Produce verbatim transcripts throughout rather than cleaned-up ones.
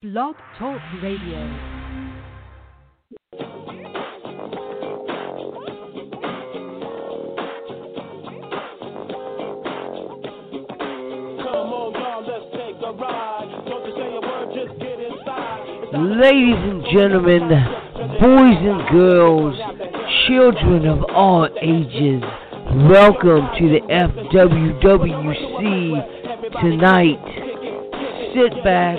Blog Talk Radio. Ladies and gentlemen, boys and girls, children of all ages, welcome to the F W W C tonight. Sit back,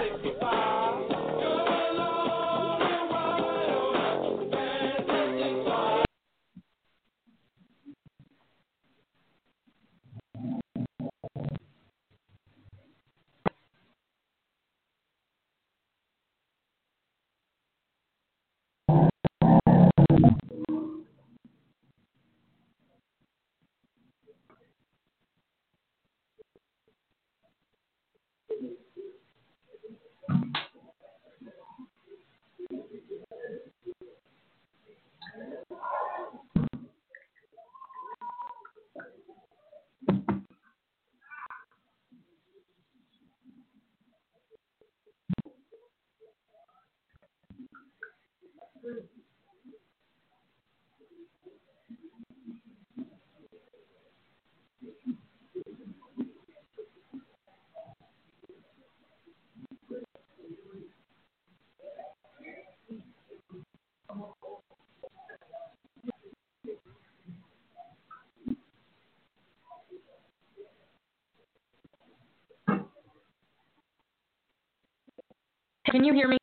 Can you hear me?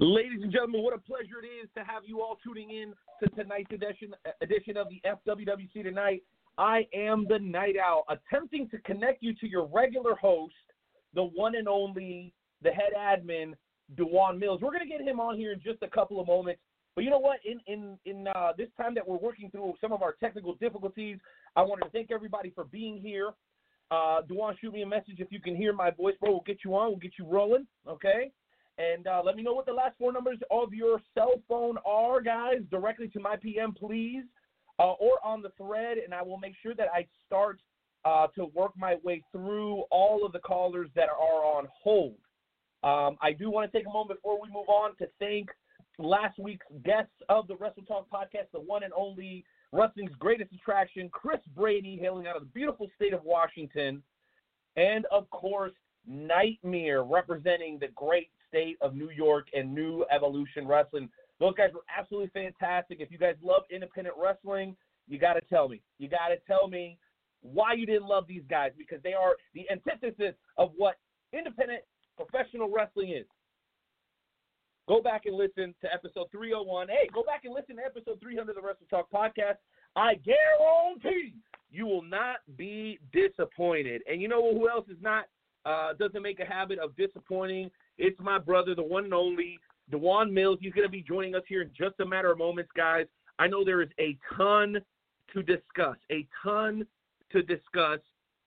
Ladies and gentlemen, what a pleasure it is to have you all tuning in to tonight's edition edition of the F W W C Tonight. I am the Night Owl, attempting to connect you to your regular host, the one and only, the head admin, DeJuan Mills. We're going to get him on here in just a couple of moments. But you know what? In in in uh, this time that we're working through some of our technical difficulties, I wanted to thank everybody for being here. Uh, DeJuan, shoot me a message if you can hear my voice, bro. We'll get you on. We'll get you rolling, okay? And uh, let me know what the last four numbers of your cell phone are, guys, directly to my P M, please, uh, or on the thread, and I will make sure that I start uh, to work my way through all of the callers that are on hold. Um, I do want to take a moment before we move on to thank last week's guests of the WrestleTalk podcast, the one and only wrestling's greatest attraction, Chris Brady, hailing out of the beautiful state of Washington, and, of course, Nightmare, representing the great state of New York and New Evolution Wrestling. Those guys were absolutely fantastic. If you guys love independent wrestling, you got to tell me. You got to tell me why you didn't love these guys, because they are the antithesis of what independent professional wrestling is. Go back and listen to episode three oh one. Hey, go back and listen to episode three hundred of the Wrestle Talk podcast. I guarantee you will not be disappointed. And you know who else is not? Uh, doesn't make a habit of disappointing. It's my brother, the one and only, DeJuan Mills. He's going to be joining us here in just a matter of moments, guys. I know there is a ton to discuss, a ton to discuss,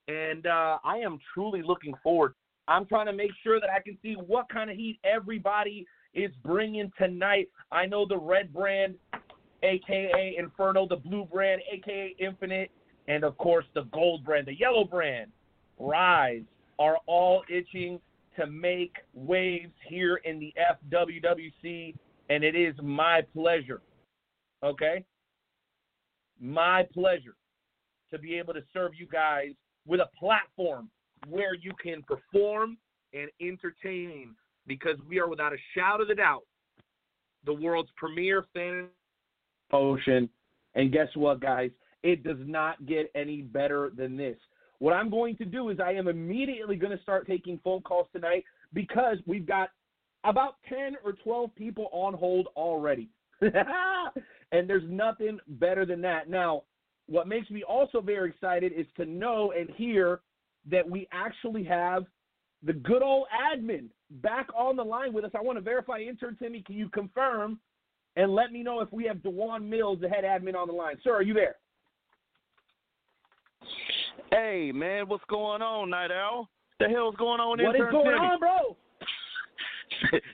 and uh, I am truly looking forward. I'm trying to make sure that I can see what kind of heat everybody is bringing tonight. I know the red brand, a k a. Inferno, the blue brand, a k a. Infinite, and, of course, the gold brand, the yellow brand, Rise, are all itching to make waves here in the F W W C, and it is my pleasure, okay? My pleasure to be able to serve you guys with a platform where you can perform and entertain, because we are, without a shadow of a doubt, the world's premier fan ocean. And guess what, guys? It does not get any better than this. What I'm going to do is I am immediately going to start taking phone calls tonight, because we've got about ten or twelve people on hold already. And there's nothing better than that. Now, what makes me also very excited is to know and hear that we actually have the good old admin back on the line with us. I want to verify, intern Timmy, can you confirm and let me know if we have DeJuan Mills, the head admin, on the line? Sir, are you there? Hey, man, what's going on, Night Owl? The hell's going on, intern Timmy? What is going Timmy? on, bro?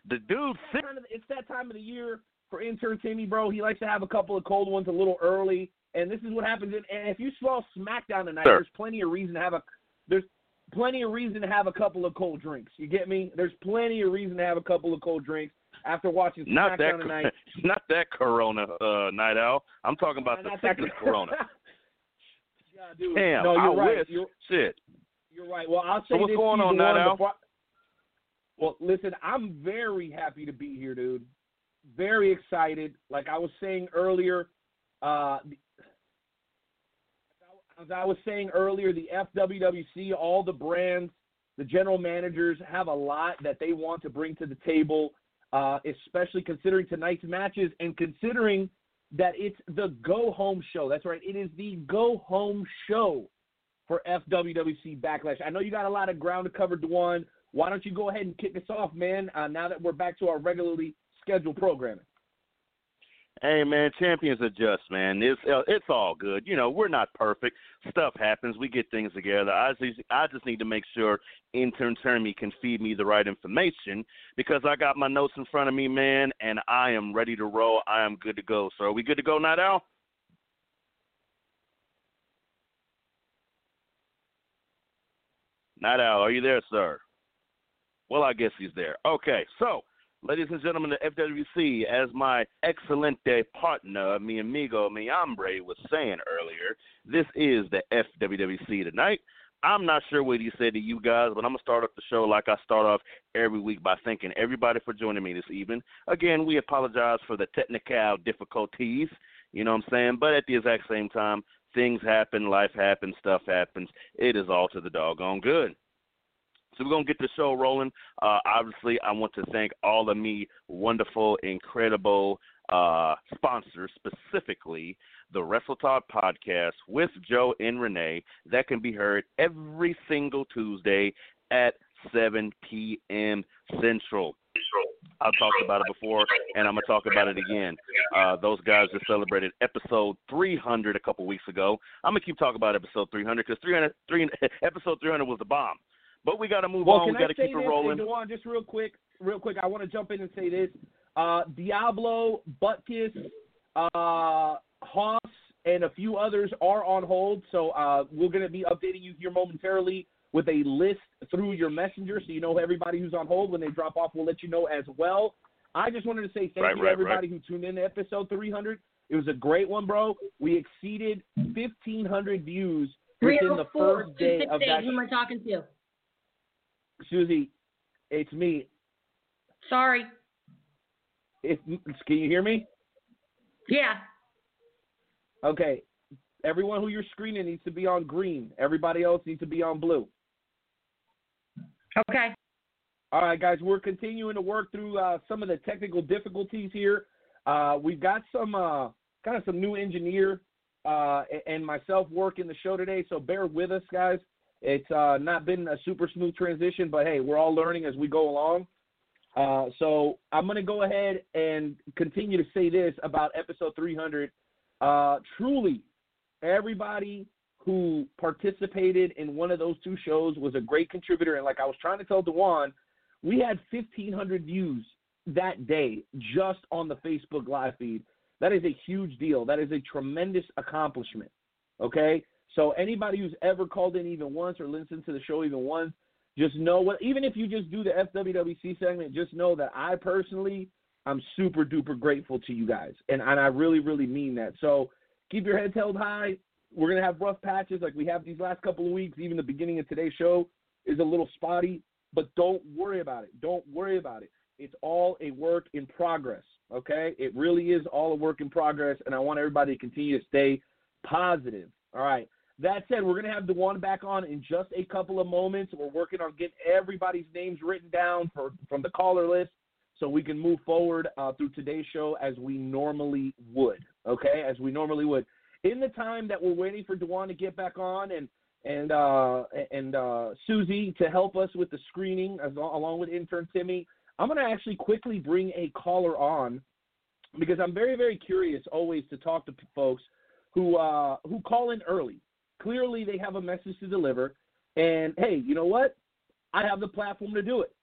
The dude. It's that time of the year for intern Timmy, bro. He likes to have a couple of cold ones a little early, and this is what happens. In, and if you saw SmackDown tonight, sure. there's plenty of reason to have a there's plenty of reason to have a couple of cold drinks. You get me? There's plenty of reason to have a couple of cold drinks after watching SmackDown not that, tonight. Not that Corona, uh, Night Owl. I'm talking about not the second Corona. God, dude. Damn, no, you're I right. wish. You're, Shit. You're right. Well, I'll say so what's this going on, Night Owl? Before, well, listen, I'm very happy to be here, dude. Very excited. Like I was saying earlier, uh, as I was saying earlier, the F W W C, all the brands, the general managers have a lot that they want to bring to the table, uh, especially considering tonight's matches and considering that it's the go-home show. That's right. It is the go-home show for F W W C Backlash. I know you got a lot of ground to cover, DeJuan. Why don't you go ahead and kick us off, man, uh, now that we're back to our regularly scheduled programming? Hey, man, champions adjust, man. It's it's all good. You know, we're not perfect. Stuff happens. We get things together. I just, I just need to make sure intern Termy can feed me the right information because I got my notes in front of me, man, and I am ready to roll. I am good to go. So are we good to go, Night Owl? Night Owl, are you there, sir? Well, I guess he's there. Okay, so ladies and gentlemen, the F W C, as my excelente partner, mi amigo, mi hombre, was saying earlier, this is the F W W C tonight. I'm not sure what he said to you guys, but I'm going to start off the show like I start off every week by thanking everybody for joining me this evening. Again, we apologize for the technical difficulties, you know what I'm saying, but at the exact same time, things happen, life happens, stuff happens. It is all to the doggone good. So we're going to get the show rolling. Uh, obviously, I want to thank all of me wonderful, incredible uh, sponsors, specifically the WrestleTalk podcast with Joe and Renee that can be heard every single Tuesday at seven p.m. Central. I've talked about it before, and I'm going to talk about it again. Uh, those guys just celebrated episode three hundred a couple weeks ago. I'm going to keep talking about episode three hundred because three hundred, three hundred, episode three hundred was the bomb. But we got to move well, on. We got to keep it rolling. DeJuan, just real quick, real quick, I want to jump in and say this. Uh, Diablo, Butkus, uh, Haas, and a few others are on hold. So uh, we're going to be updating you here momentarily with a list through your messenger. So you know everybody who's on hold. When they drop off, we'll let you know as well. I just wanted to say thank right, you to right, everybody right. who tuned in to episode three hundred. It was a great one, bro. We exceeded fifteen hundred views within the first day of that. Who am I talking to? Susie, it's me. Sorry. It's, can you hear me? Yeah. Okay. Everyone who you're screening needs to be on green. Everybody else needs to be on blue. Okay. All right, guys. We're continuing to work through uh, some of the technical difficulties here. Uh, we've got some uh, kind of some new engineer uh, and myself working the show today, so bear with us, guys. It's uh, not been a super smooth transition, but, hey, we're all learning as we go along. Uh, so I'm going to go ahead and continue to say this about episode three hundred. Uh, truly, everybody who participated in one of those two shows was a great contributor. And like I was trying to tell DeJuan, we had fifteen hundred views that day just on the Facebook Live feed. That is a huge deal. That is a tremendous accomplishment, okay? So anybody who's ever called in even once or listened to the show even once, just know what. Even if you just do the F W W C segment, just know that I personally, I'm super duper grateful to you guys, and and I really really mean that. So keep your heads held high. We're gonna have rough patches like we have these last couple of weeks. Even the beginning of today's show is a little spotty, but don't worry about it. Don't worry about it. It's all a work in progress. Okay, it really is all a work in progress, and I want everybody to continue to stay positive. All right. That said, we're going to have DeJuan back on in just a couple of moments. We're working on getting everybody's names written down for, from the caller list so we can move forward uh, through today's show as we normally would, okay, as we normally would. In the time that we're waiting for DeJuan to get back on and and uh, and uh, Susie to help us with the screening, as, along with intern Timmy, I'm going to actually quickly bring a caller on because I'm very, very curious always to talk to folks who uh, who call in early. Clearly, they have a message to deliver, and, hey, you know what? I have the platform to do it.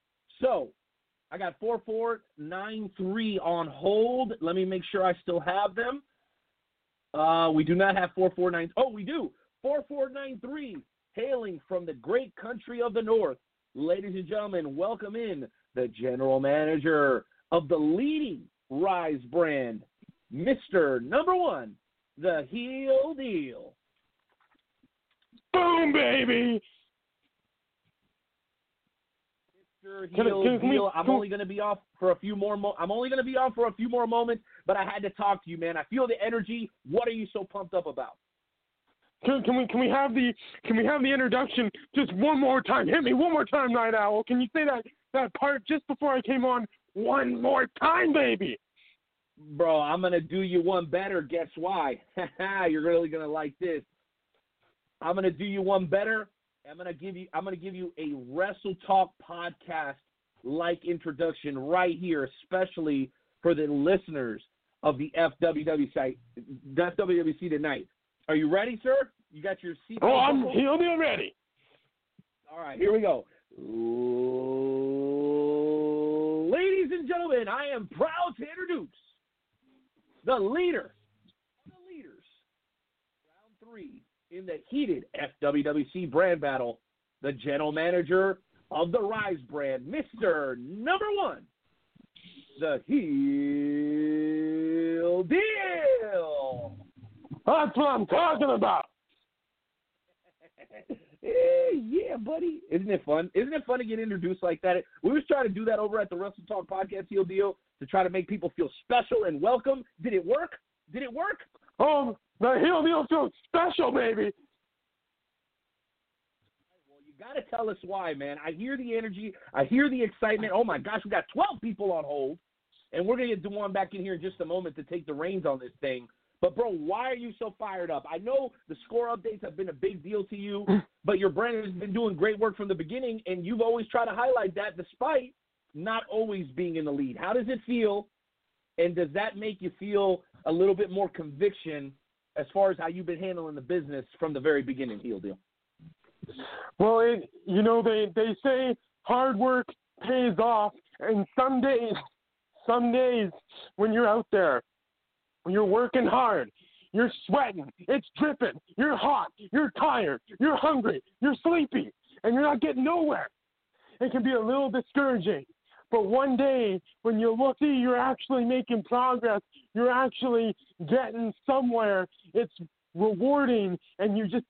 So I got four four nine three on hold. Let me make sure I still have them. Uh, we do not have four four nine. Oh, we do. four four nine three, hailing from the great country of the North. Ladies and gentlemen, welcome in the general manager of the leading Rise brand, Mister Number One, the Heel Deal. Boom, baby. Mister Heel can, can, Deal, can, I'm only going to be off for a few more. Mo- I'm only going to be off for a few more moments, but I had to talk to you, man. I feel the energy. What are you so pumped up about? Can, can we can we have the can we have the introduction just one more time? Hit me one more time, Night Owl. Can you say that that part just before I came on one more time, baby? Bro, I'm gonna do you one better. Guess why? You're really gonna like this. I'm gonna do you one better. I'm gonna give you I'm gonna give you a WrestleTalk podcast like introduction right here, especially for the listeners of the F W W C tonight. Are you ready, sir? You got your seat? Oh, I'm healed and ready. All right, here we go. Ooh, ladies and gentlemen, I am proud to introduce the leader of the leaders, round three in the heated F W W C brand battle, the general manager of the Rise brand, Mister Number One, the Heel Deal. That's what I'm talking about. Yeah, buddy. Isn't it fun? Isn't it fun to get introduced like that? We was trying to do that over at the Wrestle Talk Podcast Heel Deal to try to make people feel special and welcome. Did it work? Did it work? Oh, the Heel Deal feels special, baby. Well, you got to tell us why, man. I hear the energy. I hear the excitement. Oh, my gosh, we got twelve people on hold, and we're going to get DeJuan back in here in just a moment to take the reins on this thing. But, bro, why are you so fired up? I know the score updates have been a big deal to you, but your brand has been doing great work from the beginning, and you've always tried to highlight that despite not always being in the lead. How does it feel, and does that make you feel a little bit more conviction as far as how you've been handling the business from the very beginning, Heel Deal? Well, it, you know, they, they say hard work pays off, and some days, some days when you're out there, you're working hard. You're sweating. It's dripping. You're hot. You're tired. You're hungry. You're sleepy. And you're not getting nowhere. It can be a little discouraging. But one day, when you look see you're actually making progress, you're actually getting somewhere, it's rewarding, and you just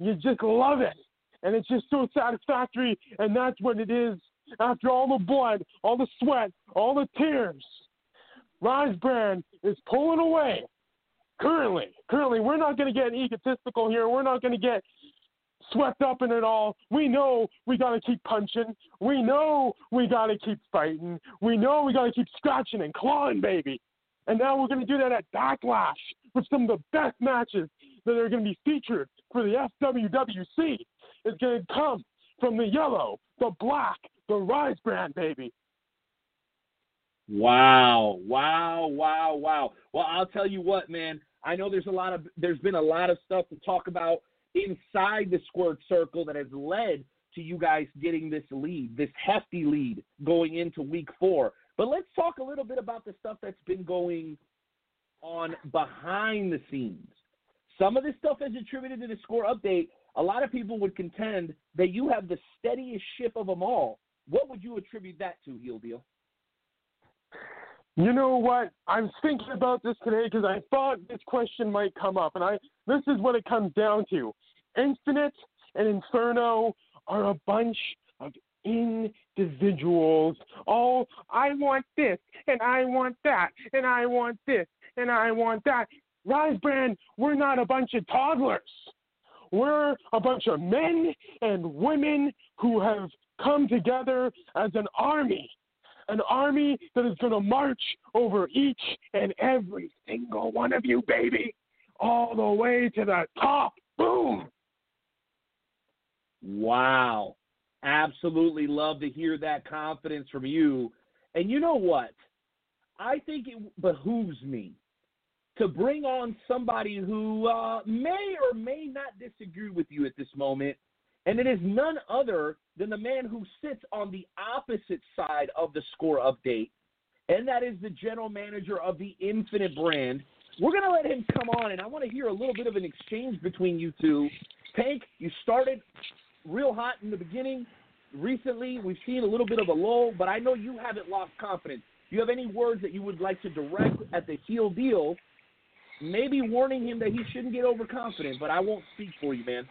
you just love it. And it's just so satisfactory, and that's what it is. After all the blood, all the sweat, all the tears, Rise brand is pulling away. Currently, currently, we're not going to get egotistical here. We're not going to get swept up in it all. We know we got to keep punching. We know we got to keep fighting. We know we got to keep scratching and clawing, baby. And now we're going to do that at Backlash with some of the best matches that are going to be featured for the F W W C. It's going to come from the yellow, the black, the Rise brand, baby. Wow, wow, wow, wow. Well, I'll tell you what, man. I know there's a lot of there's been a lot of stuff to talk about inside the squirt circle that has led to you guys getting this lead, this hefty lead going into week four. But let's talk a little bit about the stuff that's been going on behind the scenes. Some of this stuff is attributed to the score update. A lot of people would contend that you have the steadiest ship of them all. What would you attribute that to, Heel Deal? You know what? I was thinking about this today because I thought this question might come up, and I this is what it comes down to. Infinite and Inferno are a bunch of individuals. Oh, I want this, and I want that, and I want this, and I want that. Rise brand, we're not a bunch of toddlers. We're a bunch of men and women who have come together as an army. an army that is going to march over each and every single one of you, baby, all the way to the top. Boom. Wow. Absolutely love to hear that confidence from you. And you know what? I think it behooves me to bring on somebody who uh, may or may not disagree with you at this moment, and it is none other than the man who sits on the opposite side of the Score Update, and that is the general manager of the Infinite brand. We're going to let him come on, and I want to hear a little bit of an exchange between you two. Tank, you started real hot in the beginning. Recently, we've seen a little bit of a lull, but I know you haven't lost confidence. Do you have any words that you would like to direct at the Heel Deal, maybe warning him that he shouldn't get overconfident, but I won't speak for you, man.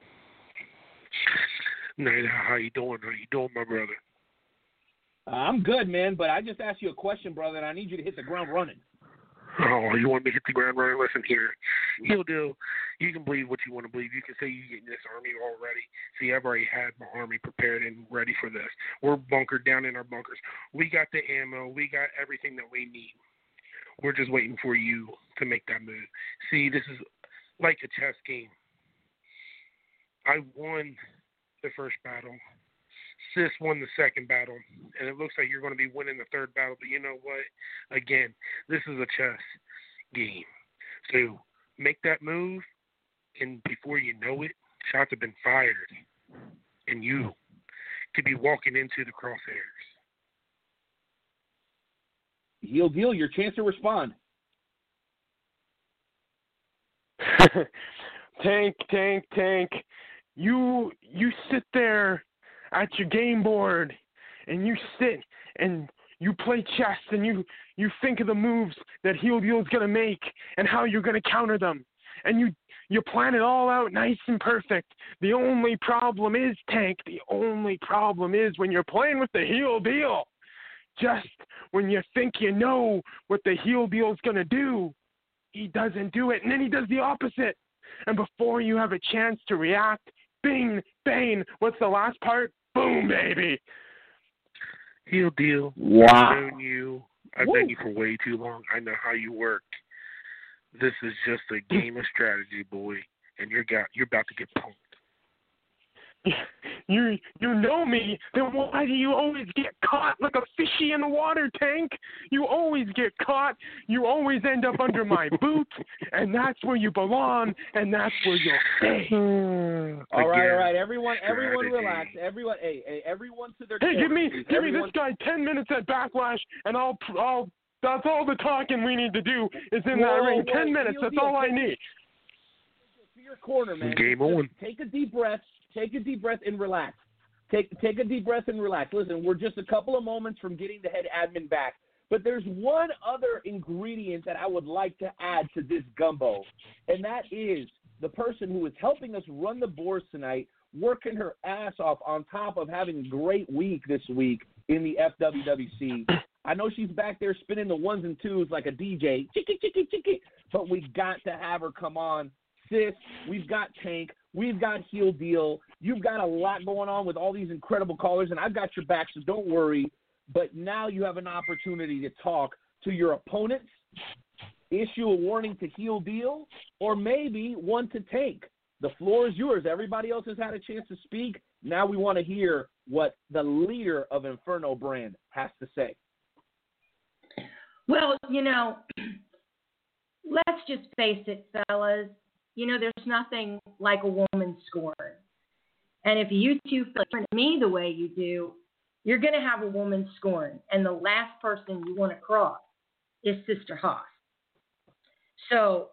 Nate, how you doing? How you doing, my brother? Uh, I'm good, man, but I just asked you a question, brother, and I need you to hit the ground running. Oh, you want me to hit the ground running? Listen here. Heel Deal, you can believe what you want to believe. You can say you're getting this army already. See, I've already had my army prepared and ready for this. We're bunkered down in our bunkers. We got the ammo. We got everything that we need. We're just waiting for you to make that move. See, this is like a chess game. I won the first battle. Sis won the second battle, and it looks like you're going to be winning the third battle, but you know what? Again, this is a chess game. So make that move, and before you know it, shots have been fired, and you could be walking into the crosshairs. Heel Deal, your chance to respond. Tank, Tank, Tank. You you sit there at your game board, and you sit and you play chess, and you, you think of the moves that Heel Deal's going to make and how you're going to counter them. And you, you plan it all out nice and perfect. The only problem is, Tank, the only problem is when you're playing with the Heel Deal, just when you think you know what the Heel Deal's going to do, he doesn't do it, and then he does the opposite. And before you have a chance to react, bing, bang, what's the last part? Boom, baby. Heel Deal. Wow. I've known you. I've known you for way too long. I know how you work. This is just a game of strategy, boy, and you're got, you're about to get punked. You you know me, then why do you always get caught like a fishy in the water, Tank? You always get caught. You always end up under my boot, and that's where you belong, and that's where you'll stay. all Again, right, all right, everyone, everyone, strategy. Relax. Everyone, hey, hey, everyone to their. Hey, give me, give everyone. me this guy ten minutes at Backlash, and I'll, I'll. That's all the talking we need to do is in whoa, that ring. Whoa, ten whoa, minutes. Deal, that's deal, all deal. I need. To your corner, man. Game Just on. Take a deep breath. Take a deep breath and relax. Take take a deep breath and relax. Listen, we're just a couple of moments from getting the head admin back. But there's one other ingredient that I would like to add to this gumbo, and that is the person who is helping us run the boards tonight, working her ass off on top of having a great week this week in the F W W C. I know she's back there spinning the ones and twos like a D J, chicky, chicky, chicky, but we got to have her come on. Sis, we've got Tank. We've got Heel Deal. You've got a lot going on with all these incredible callers, and I've got your back, so don't worry. But now you have an opportunity to talk to your opponents, issue a warning to Heel Deal, or maybe one to Tank. The floor is yours. Everybody else has had a chance to speak. Now we want to hear what the leader of Inferno brand has to say. Well, you know, let's just face it, fellas. You know, there's nothing like a woman scorned. And if you two feel me the way you do, you're going to have a woman scorned. And the last person you want to cross is Sister Haas. So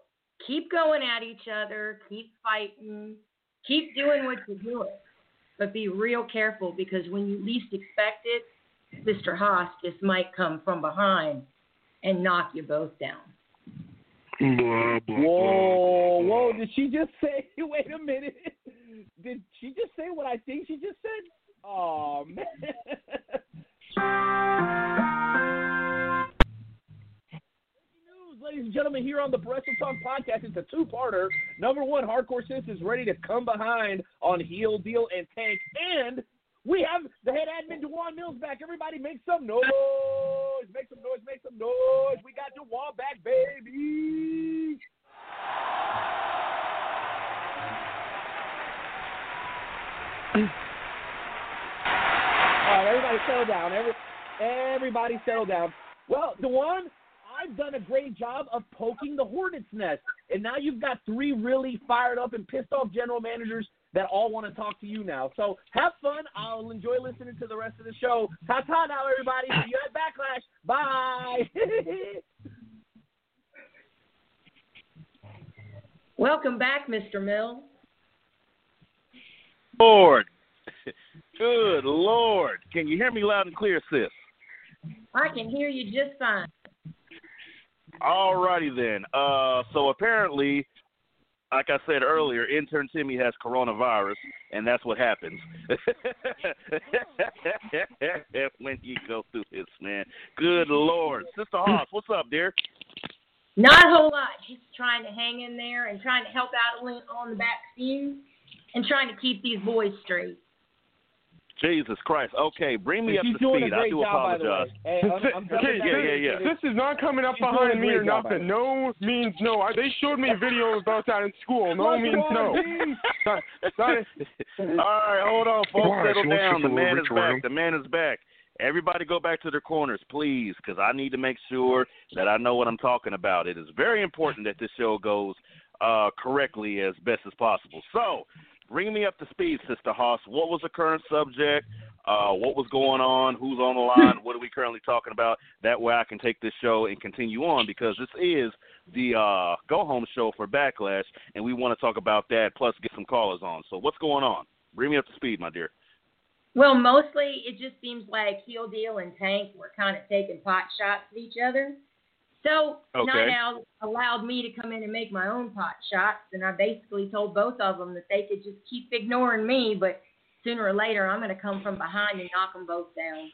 keep going at each other. Keep fighting. Keep doing what you're doing. But be real careful, because when you least expect it, Sister Haas just might come from behind and knock you both down. Blah, blah, blah, whoa, blah, whoa, did she just say, wait a minute, did she just say what I think she just said? Oh, man. News, ladies and gentlemen, here on the WrestleTalk podcast, it's a two-parter. Number one, Hardcore Sis is ready to come behind on Heel Deal and Tank, and we have the head admin, DeJuan Mills, back. Everybody make some noise. noise, make some noise, make some noise. We got DeJuan back, baby. All right, everybody settle down. Every, everybody settle down. Well, DeJuan, I've done a great job of poking the hornet's nest, and now you've got three really fired up and pissed off general managers that all want to talk to you now. So have fun. I'll enjoy listening to the rest of the show. Ta-ta now, everybody. See you at Backlash. Bye. Welcome back, Mister Mill. Lord. Good Lord. Can you hear me loud and clear, sis? I can hear you just fine. All righty then. Uh, so apparently, like I said earlier, intern Timmy has coronavirus, and that's what happens when you go through this, man. Good Lord. Sister Haas, what's up, dear? Not a whole lot. Just trying to hang in there and trying to help out on the back few and trying to keep these boys straight. Jesus Christ. Okay, bring me up to speed. I do apologize. Hey, I'm, I'm okay, yeah, yeah, yeah. This is not coming up behind me or nothing. No means no. I, they showed me videos about that in school. No means no. Not, not, all right, hold on, folks. Settle down. The man is back. The man is back. Everybody go back to their corners, please, because I need to make sure that I know what I'm talking about. It is very important that this show goes uh, correctly as best as possible. So, bring me up to speed, Sister Haas. What was the current subject? Uh, what was going on? Who's on the line? What are we currently talking about? That way I can take this show and continue on, because this is the uh, go-home show for Backlash, and we want to talk about that, plus get some callers on. So what's going on? Bring me up to speed, my dear. Well, mostly it just seems like Heel Deal and Tank were kind of taking pot shots at each other. So okay. Night Owl allowed me to come in and make my own pot shots, and I basically told both of them that they could just keep ignoring me, but sooner or later I'm going to come from behind and knock them both down.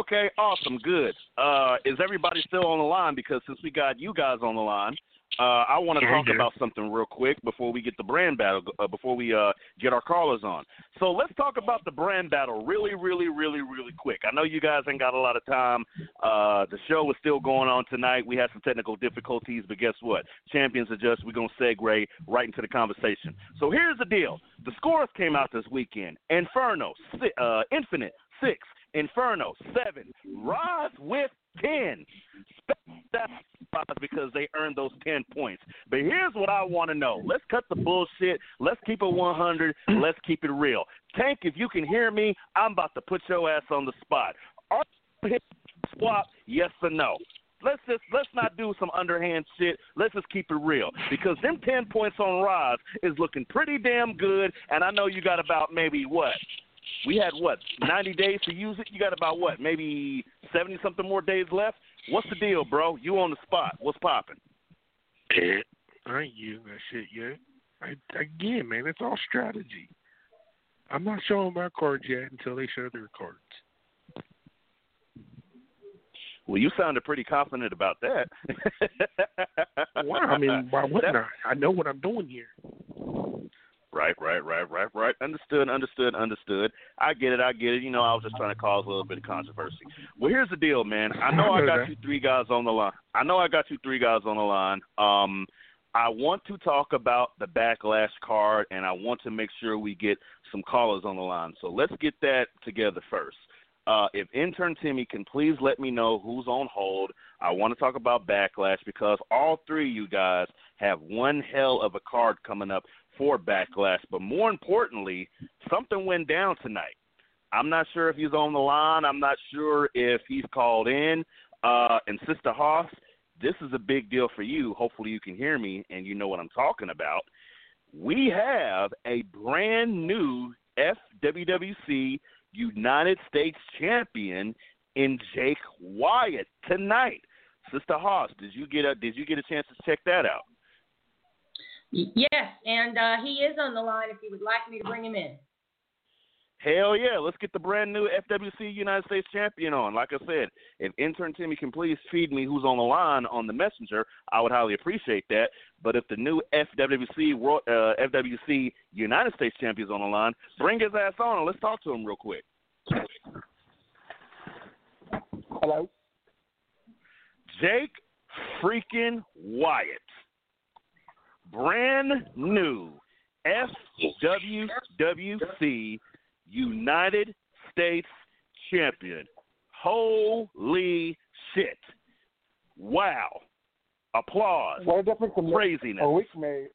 Okay, awesome, good. Uh, is everybody still on the line? Because since we got you guys on the line, uh, I want to yeah, talk about something real quick before we get the brand battle, uh, before we uh, get our callers on. So let's talk about the brand battle really, really, really, really quick. I know you guys ain't got a lot of time. Uh, the show is still going on tonight. We had some technical difficulties, but guess what? Champions adjust. We're going to segue right into the conversation. So here's the deal. The scores came out this weekend. Inferno, uh, Infinite, six. Inferno, seven. Rise with ten. That's because they earned those ten points. But here's what I want to know. Let's cut the bullshit. Let's keep it one hundred. Let's keep it real. Tank, if you can hear me, I'm about to put your ass on the spot. Are you hit swap? Yes or no? Let's just let's not do some underhand shit. Let's just keep it real, because them ten points on Rise is looking pretty damn good. And I know you got about maybe what. We had, what, ninety days to use it? You got about, what, maybe seventy-something more days left? What's the deal, bro? You on the spot. What's popping? It ain't using that shit yet. I, again, man, it's all strategy. I'm not showing my cards yet until they show their cards. Well, you sounded pretty confident about that. Well, I mean, why wouldn't I? I know what I'm doing here. Right, right, right, right, right. Understood, understood, understood. I get it, I get it. You know, I was just trying to cause a little bit of controversy. Well, here's the deal, man. I know I got you three guys on the line. I know I got you three guys on the line. Um, I want to talk about the Backlash card, and I want to make sure we get some callers on the line. So let's get that together first. Uh, if intern Timmy can please let me know who's on hold. I want to talk about Backlash, because all three of you guys have one hell of a card coming up for Backlash. But more importantly, something went down tonight. I'm not sure if he's on the line. I'm not sure if he's called in. Uh, and Sister Haas, this is a big deal for you. Hopefully you can hear me and you know what I'm talking about. We have a brand new F W W C United States champion in Jake Wyatt tonight. Sister Haas, did you get a did you get a chance to check that out? Yes, and uh, he is on the line if you would like me to bring him in. Hell yeah, let's get the brand new F W C United States champion on. Like I said, if intern Timmy can please feed me who's on the line on the messenger, I would highly appreciate that. But if the new F W C World, uh, F W C United States champion is on the line, bring his ass on and let's talk to him real quick. Hello? Jake freaking Wyatt. Brand new F W W C United States Champion. Holy shit. Wow. Applause. What difference a craziness. A week made.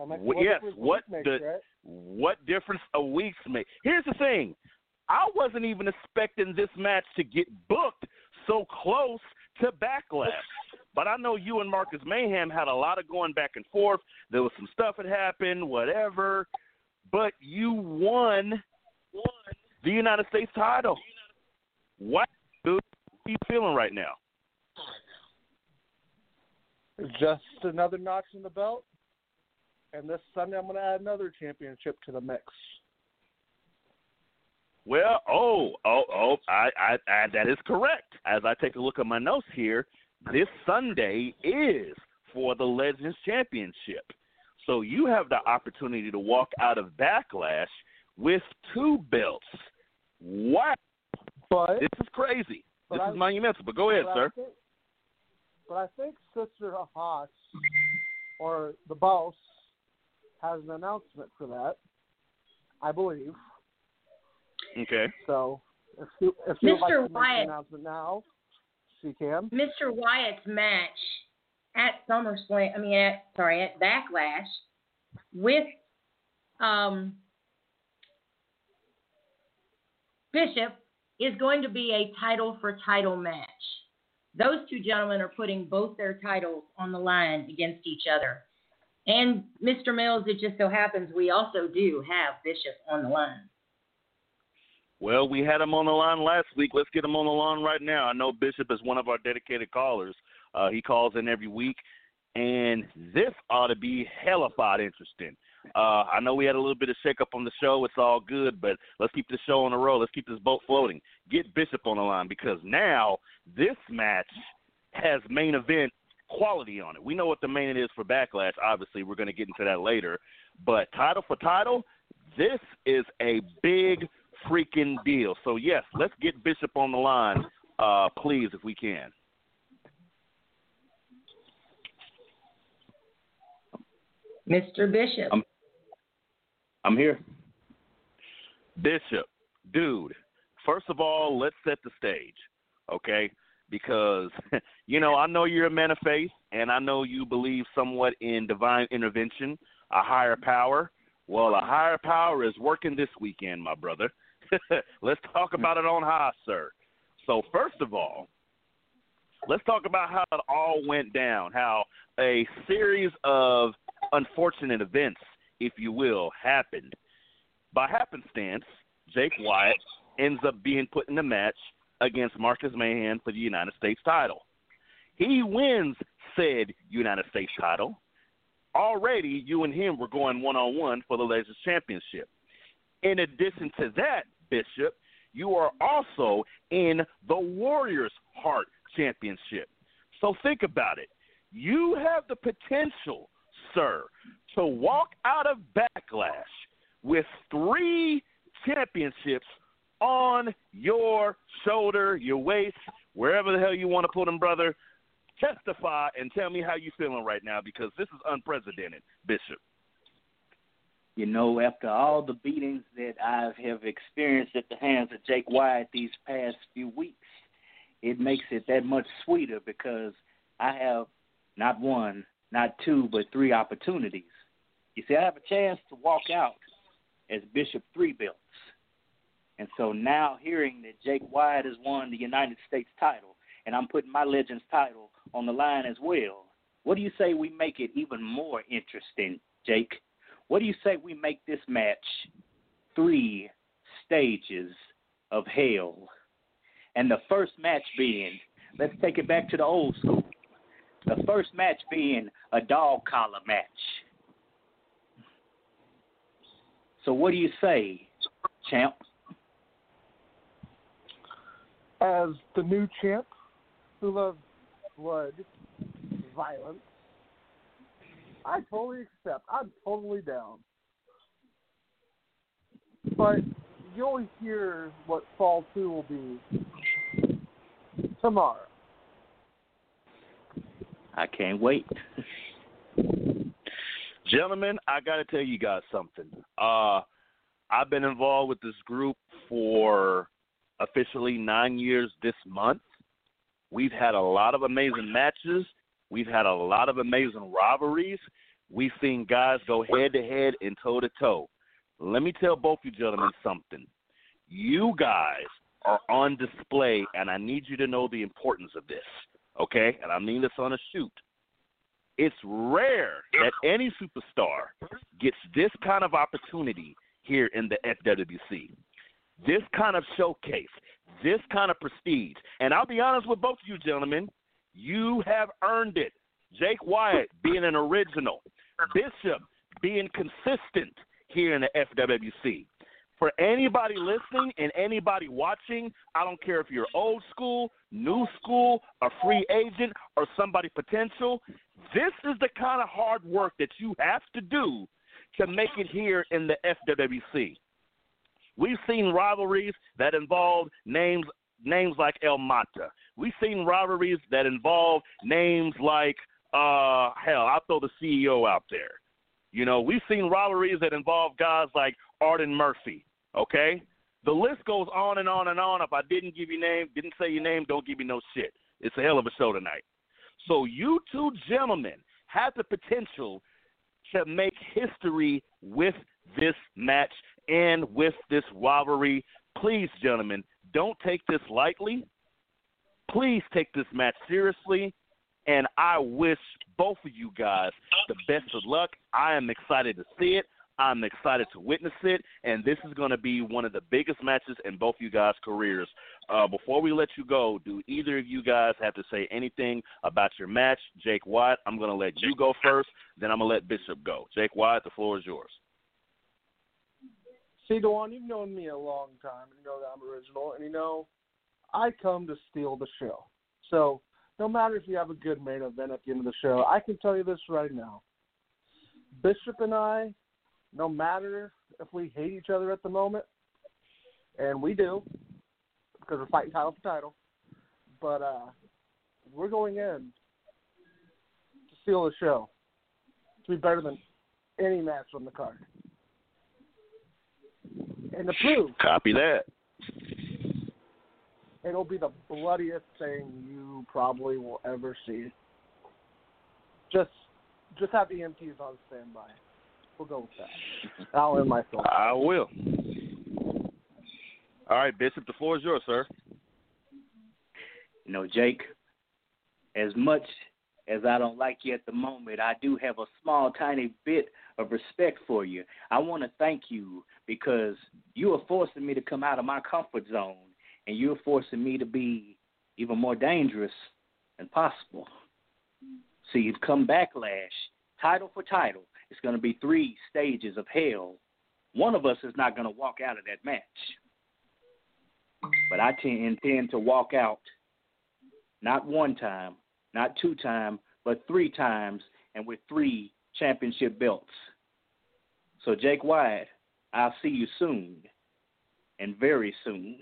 I'm like, what yes, what makes, the right? What difference a week's make? Here's the thing. I wasn't even expecting this match to get booked so close to Backlash. But I know you and Marcus Mayhem had a lot of going back and forth. There was some stuff that happened, whatever. But you won, won the United States title. What, dude, are you feeling right now? Just another notch in the belt. And this Sunday I'm going to add another championship to the mix. Well, oh, oh, oh, I, I, I, that is correct. As I take a look at my notes here, this Sunday is for the Legends Championship. So you have the opportunity to walk out of Backlash with two belts. Wow. But, this is crazy. This I, is monumental. But go ahead, but sir. I think, but I think Sister Haas, or the boss, has an announcement for that, I believe. Okay. So, if you if you like to make the announcement now, she can. Mister Wyatt's match at SummerSlam, I mean, at, sorry, at Backlash with um, Bishop is going to be a title for title match. Those two gentlemen are putting both their titles on the line against each other. And Mister Mills, it just so happens we also do have Bishop on the line. Well, we had him on the line last week. Let's get him on the line right now. I know Bishop is one of our dedicated callers. Uh, he calls in every week, and this ought to be hellified interesting. Uh, I know we had a little bit of shakeup on the show. It's all good, but let's keep the show on the road. Let's keep this boat floating. Get Bishop on the line because now this match has main event quality on it. We know what the main it is for Backlash. Obviously, we're going to get into that later. But title for title, this is a big freaking deal. So, yes, let's get Bishop on the line, uh, please, if we can. Mister Bishop. I'm, I'm here. Bishop, dude, first of all, let's set the stage, okay? Because, you know, I know you're a man of faith, and I know you believe somewhat in divine intervention, a higher power. Well, a higher power is working this weekend, my brother. Let's talk about it on high, sir. So, first of all, let's talk about how it all went down, how a series of unfortunate events, if you will, happened. By happenstance, Jake Wyatt ends up being put in the match against Marcus Mayhem for the United States title. He wins said United States title. Already, you and him were going one-on-one for the Legends Championship. In addition to that, Bishop, you are also in the Warriors Heart Championship. So think about it. You have the potential, sir, to walk out of Backlash with three championships on your shoulder, your waist, wherever the hell you want to put them, brother. Testify and tell me how you're feeling right now because this is unprecedented, Bishop. You know, after all the beatings that I have experienced at the hands of Jake Wyatt these past few weeks, it makes it that much sweeter because I have not one, not two, but three opportunities. You see, I have a chance to walk out as Bishop Three Belts. And so now hearing that Jake Wyatt has won the United States title, and I'm putting my Legends title on the line as well, what do you say we make it even more interesting, Jake? What do you say we make this match three stages of hell? And the first match being, let's take it back to the old school, the first match being a dog collar match. So what do you say, champ? As the new champ who loves blood, violence, I totally accept. I'm totally down. But you'll hear what Fall two will be tomorrow. I can't wait. Gentlemen, I got to tell you guys something. Uh, I've been involved with this group for officially nine years this month. We've had a lot of amazing matches. We've had a lot of amazing rivalries. We've seen guys go head-to-head and toe-to-toe. Let me tell both you gentlemen something. You guys are on display, and I need you to know the importance of this, okay? And I mean this on a shoot. It's rare that any superstar gets this kind of opportunity here in the F W W C. This kind of showcase, this kind of prestige. And I'll be honest with both of you gentlemen, you have earned it. Jake Wyatt being an original, Bishop being consistent here in the F W W C. For anybody listening and anybody watching, I don't care if you're old school, new school, a free agent, or somebody potential, this is the kind of hard work that you have to do to make it here in the F W W C. We've seen rivalries that involve names names like El Mata. We've seen rivalries that involve names like, uh, hell, I'll throw the C E O out there. You know, we've seen rivalries that involve guys like Arden Murphy, okay? The list goes on and on and on. If I didn't give you name, didn't say your name, don't give me no shit. It's a hell of a show tonight. So you two gentlemen have the potential to make history with this match and with this rivalry. Please, gentlemen, don't take this lightly. Please take this match seriously. And I wish both of you guys the best of luck. I am excited to see it. I'm excited to witness it, and this is going to be one of the biggest matches in both you guys' careers. Uh, before we let you go, do either of you guys have to say anything about your match? Jake Wyatt, I'm going to let you go first, then I'm going to let Bishop go. Jake Wyatt, the floor is yours. See, DeJuan, you've known me a long time, and you know that I'm original, and you know I come to steal the show. So no matter if you have a good main event at the end of the show, I can tell you this right now. Bishop and I, no matter if we hate each other at the moment, and we do, because we're fighting title for title, but uh, we're going in to steal the show, to be better than any match on the card. And to prove. Copy that. It'll be the bloodiest thing you probably will ever see. Just just have E M Ts on standby. We'll go with that. I'll end my thought. I will. All right, Bishop, the floor is yours, sir. You know, Jake, as much as I don't like you at the moment, I do have a small, tiny bit of respect for you. I want to thank you because you are forcing me to come out of my comfort zone. And you're forcing me to be even more dangerous than possible. So you've come backlash, title for title. It's going to be three stages of hell. One of us is not going to walk out of that match. But I t- intend to walk out not one time, not two times, but three times and with three championship belts. So Jake Wyatt, I'll see you soon and very soon.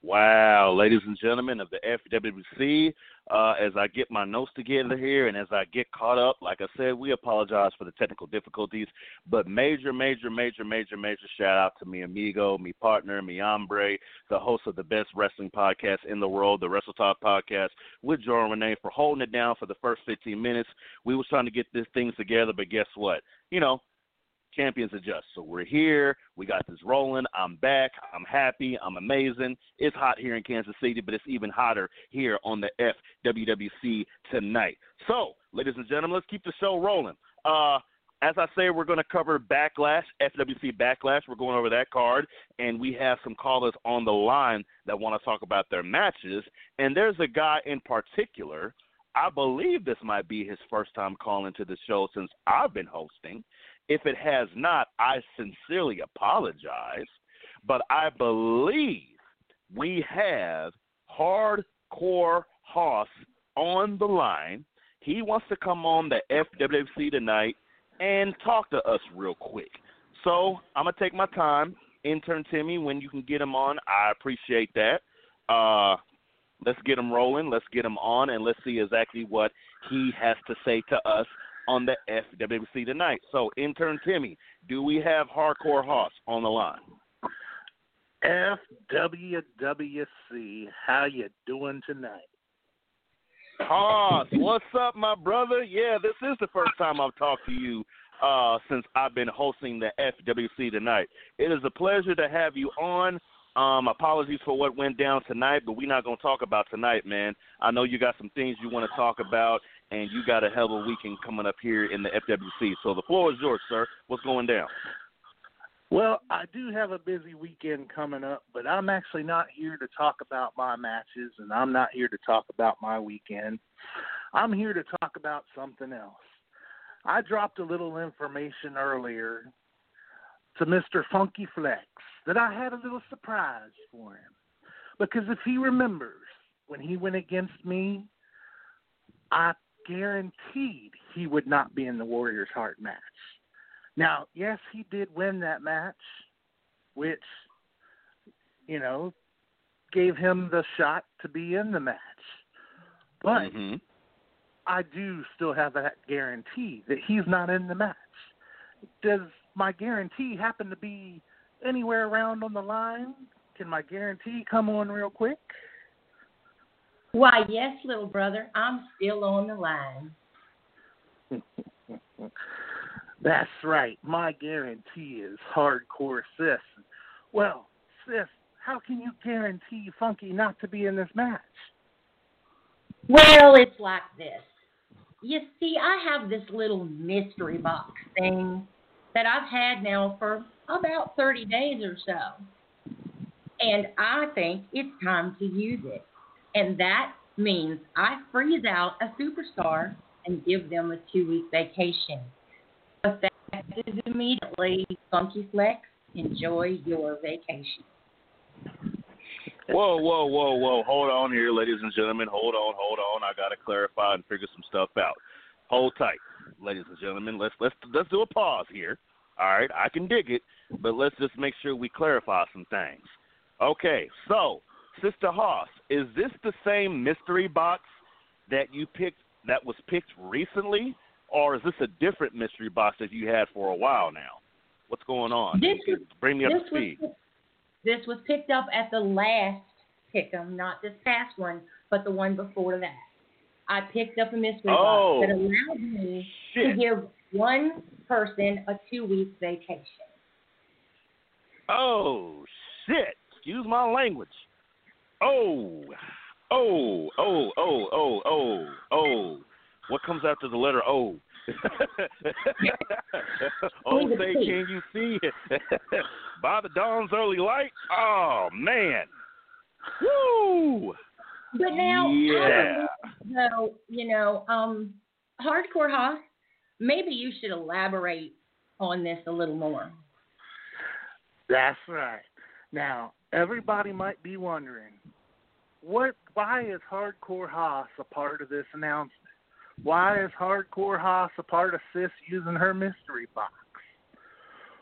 Wow, ladies and gentlemen of the F W W C, uh, as I get my notes together here and as I get caught up, like I said, we apologize for the technical difficulties, but major, major, major, major, major shout out to mi amigo, mi partner, mi hombre, the host of the best wrestling podcast in the world, the WrestleTalk podcast with Joe and Renee for holding it down for the first fifteen minutes. We were trying to get these things together, but guess what? You know, champions adjust. So we're here. We got this rolling. I'm back. I'm happy. I'm amazing. It's hot here in Kansas City, but it's even hotter here on the F W W C tonight. So, ladies and gentlemen, let's keep the show rolling. Uh, as I say, we're going to cover Backlash, F W W C Backlash. We're going over that card, and we have some callers on the line that want to talk about their matches. And there's a guy in particular, I believe this might be his first time calling to the show since I've been hosting. If it has not, I sincerely apologize, but I believe we have Hardcore Hoss on the line. He wants to come on the F W W C tonight and talk to us real quick. So I'm going to take my time. Intern Timmy, when you can get him on, I appreciate that. Uh, Let's get him rolling. Let's get him on, and let's see exactly what he has to say to us on the F W W C tonight. So, intern Timmy, do we have Hardcore Hoss on the line? F W W C, how you doing tonight? Hoss, what's up, my brother? Yeah, this is the first time I've talked to you uh, since I've been hosting the F W W C tonight. It is a pleasure to have you on. Um, apologies for what went down tonight, but we're not going to talk about tonight, man. I know you got some things you want to talk about, and you got a hell of a weekend coming up here in the F W W C. So the floor is yours, sir. What's going down? Well, I do have a busy weekend coming up, but I'm actually not here to talk about my matches, and I'm not here to talk about my weekend. I'm here to talk about something else. I dropped a little information earlier to Mister Funky Flex that I had a little surprise for him. Because if he remembers, when he went against me, I guaranteed he would not be in the Warriors Heart match. Now, yes, he did win that match, which, you know, gave him the shot to be in the match. But mm-hmm. I do still have that guarantee that he's not in the match. Does my guarantee happen to be anywhere around on the line? Can my guarantee come on real quick? Why, yes, little brother. I'm still on the line. That's right. My guarantee is Hardcore Sis. Well, Sis, how can you guarantee Funky not to be in this match? Well, it's like this. You see, I have this little mystery box thing that I've had now for about thirty days or so. And I think it's time to use it. And that means I freeze out a superstar and give them a two-week vacation. Effective immediately, Funky Flex, enjoy your vacation. Whoa, whoa, whoa, whoa. Hold on here, ladies and gentlemen. Hold on, hold on. I got to clarify and figure some stuff out. Hold tight, ladies and gentlemen. Let's let's let's do a pause here. All right, I can dig it, but let's just make sure we clarify some things. Okay, so, Sister Haas, is this the same mystery box that you picked, that was picked recently? Or is this a different mystery box that you had for a while now? What's going on? This is, Bring me up to speed. Was, this was picked up at the last pick'em, not this past one, but the one before that. I picked up a mystery oh, box that allowed me shit. to give one person a two-week vacation. Oh, shit. Excuse my language. Oh, oh, oh, oh, oh, oh, oh. What comes after the letter O? Oh, say, can you see it? By the dawn's early light? Oh, man. Woo! But now, yeah. So, you know, um, Hardcore Hoss, maybe you should elaborate on this a little more. That's right. Now, everybody might be wondering, what? Why is Hardcore Hoss a part of this announcement? Why is Hardcore Hoss a part of Sis using her mystery box?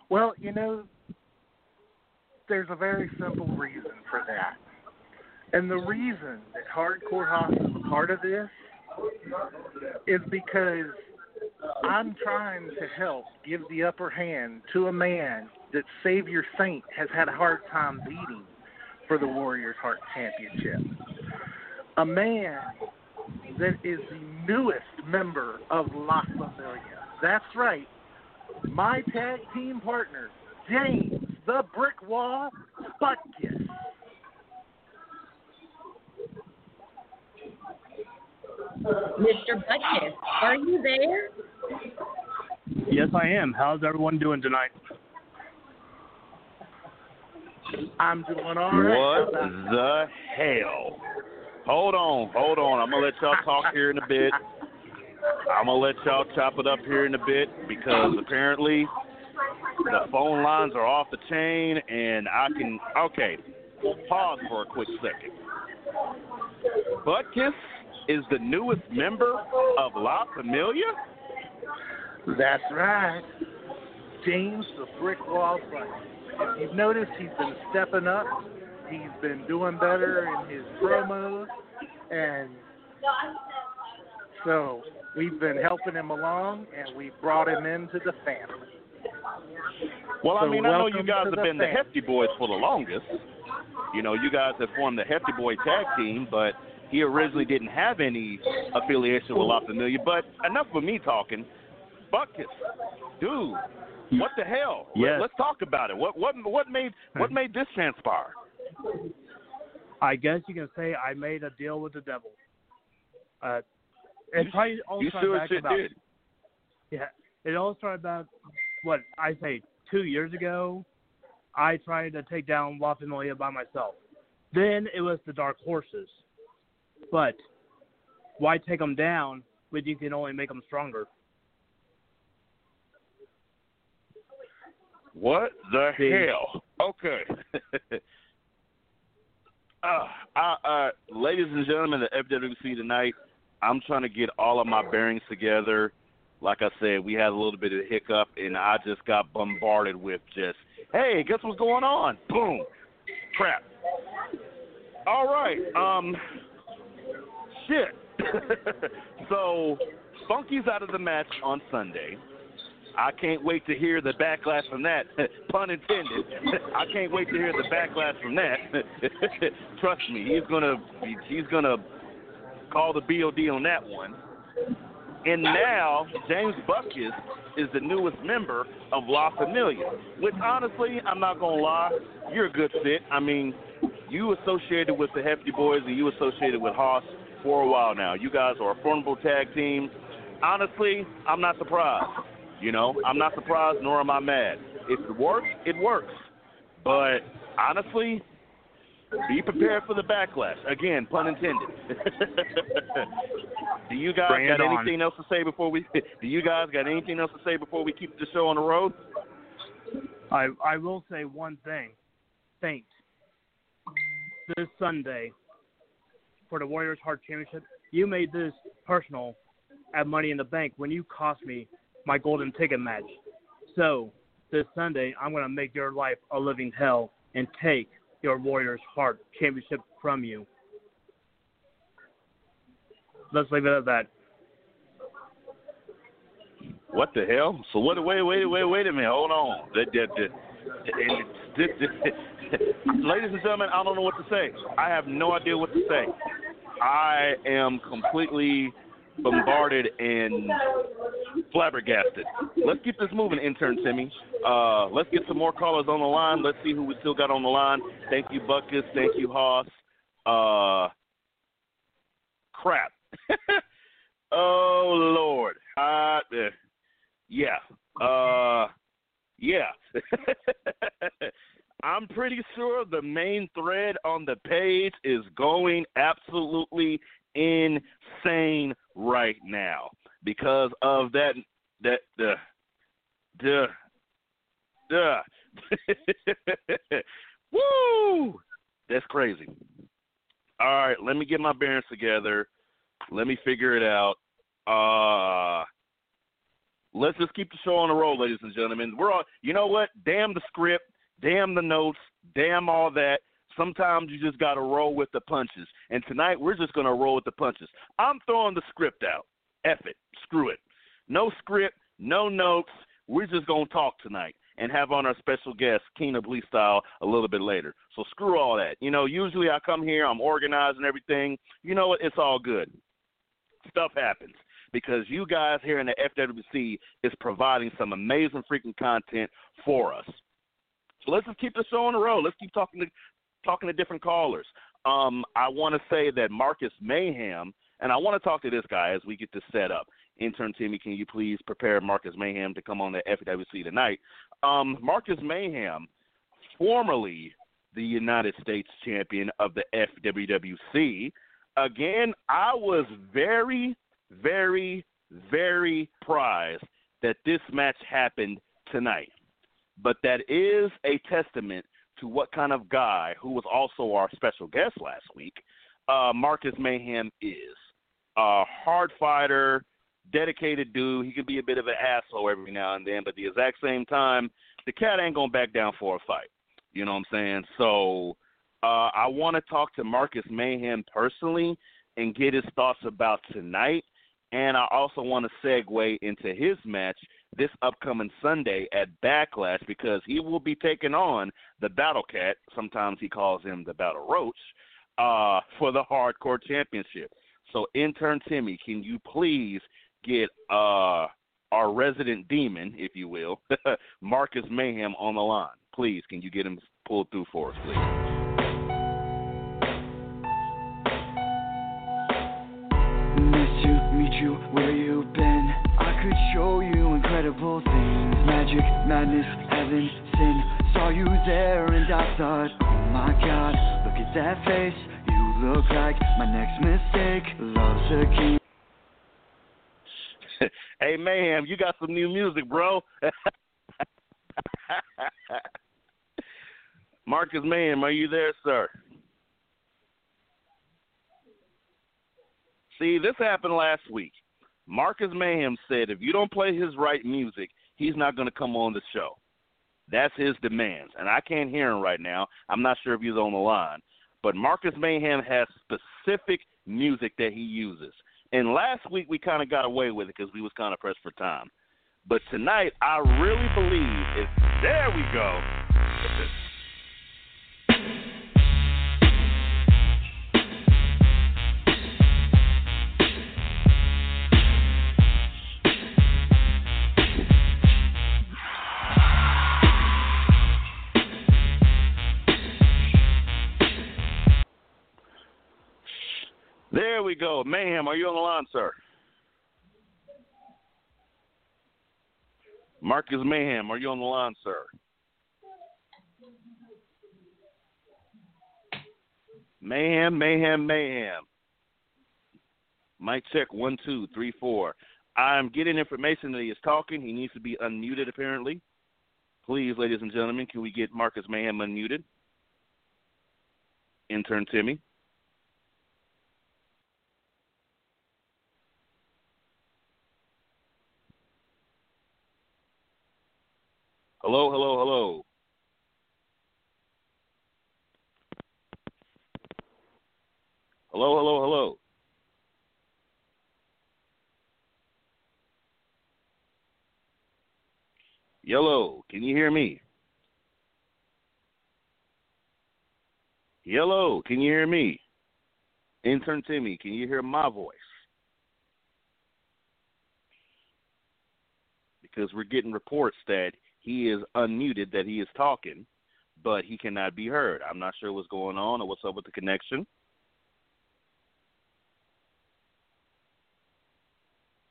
Well, you know, there's a very simple reason for that. And the reason that Hardcore Hoss is a part of this is because I'm trying to help give the upper hand to a man that Savior Saint has had a hard time beating for the Warriors Heart Championship. A man that is the newest member of La Familia. That's right. My tag team partner, James the Brick Wall Butkus. Mister Butkus, are you there? Yes, I am. How's everyone doing tonight? I'm doing all right. What the hell? Hold on, hold on. I'm going to let y'all talk here in a bit. I'm going to let y'all chop it up here in a bit because apparently the phone lines are off the chain and I can, okay, pause for a quick second. Butkus is the newest member of La Familia? That's right. James the Brick Wall Butkus. If you've noticed, he's been stepping up. He's been doing better in his promos. And so we've been helping him along, and we brought him into the family. Well, so I mean, I know you guys have been family. the Hefty Boys for the longest. You know, you guys have formed the Hefty Boy tag team, but he originally didn't have any affiliation with La Familia. But enough of me talking. Butkus, dude, what the hell? Yes. Let's talk about it. What what what made what made this transpire? I guess you can say I made a deal with the devil. Uh, it you, probably all you started sure back about. Did. Yeah, it all started about what I say two years ago. I tried to take down La Familia by myself. Then it was the Dark Horses. But why take them down when you can only make them stronger? What the See? hell? Okay. uh, I, uh, ladies and gentlemen, the F W W C tonight, I'm trying to get all of my bearings together. Like I said, we had a little bit of a hiccup, and I just got bombarded with just, hey, guess what's going on? Boom. Crap. All right. Um, shit. So, Funky's out of the match on Sunday. I can't wait to hear the backlash from that. Pun intended. I can't wait to hear the backlash from that. Trust me, he's gonna he's gonna call the B O D on that one. And now James Butkus is the newest member of La Familia, which honestly, I'm not gonna lie, you're a good fit. I mean, you associated with the Hefty Boys and you associated with Haas for a while now. You guys are a formidable tag team. Honestly, I'm not surprised. You know, I'm not surprised, nor am I mad. If it works, it works. But honestly, be prepared for the backlash. Again, pun intended. Do you guys Bring got anything on. else to say before we? Do you guys got anything else to say before we keep the show on the road? I I will say one thing. Saint, this Sunday for the Warriors Heart Championship, you made this personal at Money in the Bank when you cost me my golden ticket match. So this Sunday, I'm going to make your life a living hell and take your Warriors Heart Championship from you. Let's leave it at that. What the hell? So what? Wait, wait, wait, wait a minute. Hold on. The, the, the, the, the, the, the, ladies and gentlemen, I don't know what to say. I have no idea what to say. I am completely bombarded and flabbergasted. Let's keep this moving, intern Timmy. Uh, let's get some more callers on the line. Let's see who we still got on the line. Thank you, Butkus. Thank you, Haas. Uh, crap. Oh, Lord. Uh, yeah. Uh, yeah. I'm pretty sure the main thread on the page is going absolutely insane right now because of that that the the the woo, that's crazy. All right, let me get my bearings together. Let me figure it out. Uh, let's just keep the show on the road, ladies and gentlemen. We're all, you know what? Damn the script, damn the notes, damn all that. Sometimes you just got to roll with the punches. And tonight, we're just going to roll with the punches. I'm throwing the script out. F it. Screw it. No script, no notes. We're just going to talk tonight and have on our special guest, Keena Blee Style, a little bit later. So screw all that. You know, usually I come here, I'm organized and everything. You know what? It's all good. Stuff happens because you guys here in the F W W C is providing some amazing freaking content for us. So let's just keep the show on the road. Let's keep talking to talking to different callers. Um, I want to say that Marcus Mayhem, and I want to talk to this guy as we get this set up. Intern Timmy, can you please prepare Marcus Mayhem to come on the F W W C tonight? Um, Marcus Mayhem, formerly the United States champion of the F W W C. Again, I was very, very, very surprised that this match happened tonight. But that is a testament to what kind of guy, who was also our special guest last week, uh, Marcus Mayhem is. A hard fighter, dedicated dude. He can be a bit of an asshole every now and then, but at the exact same time, the cat ain't going to back down for a fight. You know what I'm saying? So Uh, I want to talk to Marcus Mayhem personally and get his thoughts about tonight. And I also want to segue into his match this upcoming Sunday at Backlash, because he will be taking on the Battle Cat, sometimes he calls him the Battle Roach, uh, for the Hardcore Championship. So, Intern Timmy, can you please get uh, our resident demon, if you will, Marcus Mayhem on the line? Please, can you get him pulled through for us, please? You, where you been? I could show you incredible things. Magic, madness, heaven, sin. Saw you there and I thought, oh my god, look at that face. You look like my next mistake. Love's a king. Hey, ma'am, you got some new music, bro. Marcus, ma'am, are you there, sir? See, this happened last week. Marcus Mayhem said if you don't play his right music, he's not going to come on the show. That's his demands, and I can't hear him right now. I'm not sure if he's on the line. But Marcus Mayhem has specific music that he uses. And last week we kind of got away with it because we was kind of pressed for time. But tonight I really believe if there we go. There we go. Mayhem, are you on the line, sir? Marcus Mayhem, are you on the line, sir? Mayhem, Mayhem, Mayhem. Mic check, one, two, three, four. I'm getting information that he is talking. He needs to be unmuted, apparently. Please, ladies and gentlemen, can we get Marcus Mayhem unmuted? Intern Timmy. Hello, hello, hello. Hello, hello, hello. Yellow, can you hear me? Yellow, can you hear me? Intern Timmy, can you hear my voice? Because we're getting reports that he is unmuted, that he is talking, but he cannot be heard. I'm not sure what's going on or what's up with the connection.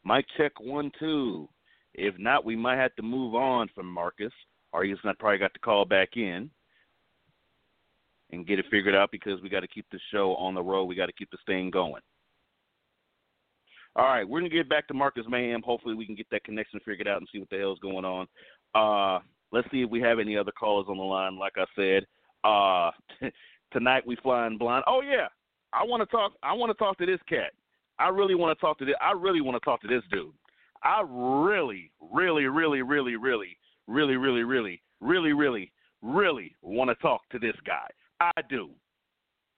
Mic check one, two. If not, we might have to move on from Marcus, or he's not probably got to call back in and get it figured out, because we got to keep the show on the road. We got to keep this thing going. All right, we're going to get back to Marcus Mayhem. Hopefully we can get that connection figured out and see what the hell's going on. Uh, let's see if we have any other callers on the line. Like I said, uh, t- tonight we flying blind. Oh yeah, I want to talk. I want to talk to this cat. I really want to talk to this. I really want to talk to this dude. I really, really, really, really, really, really, really, really, really, really, really want to talk to this guy. I do,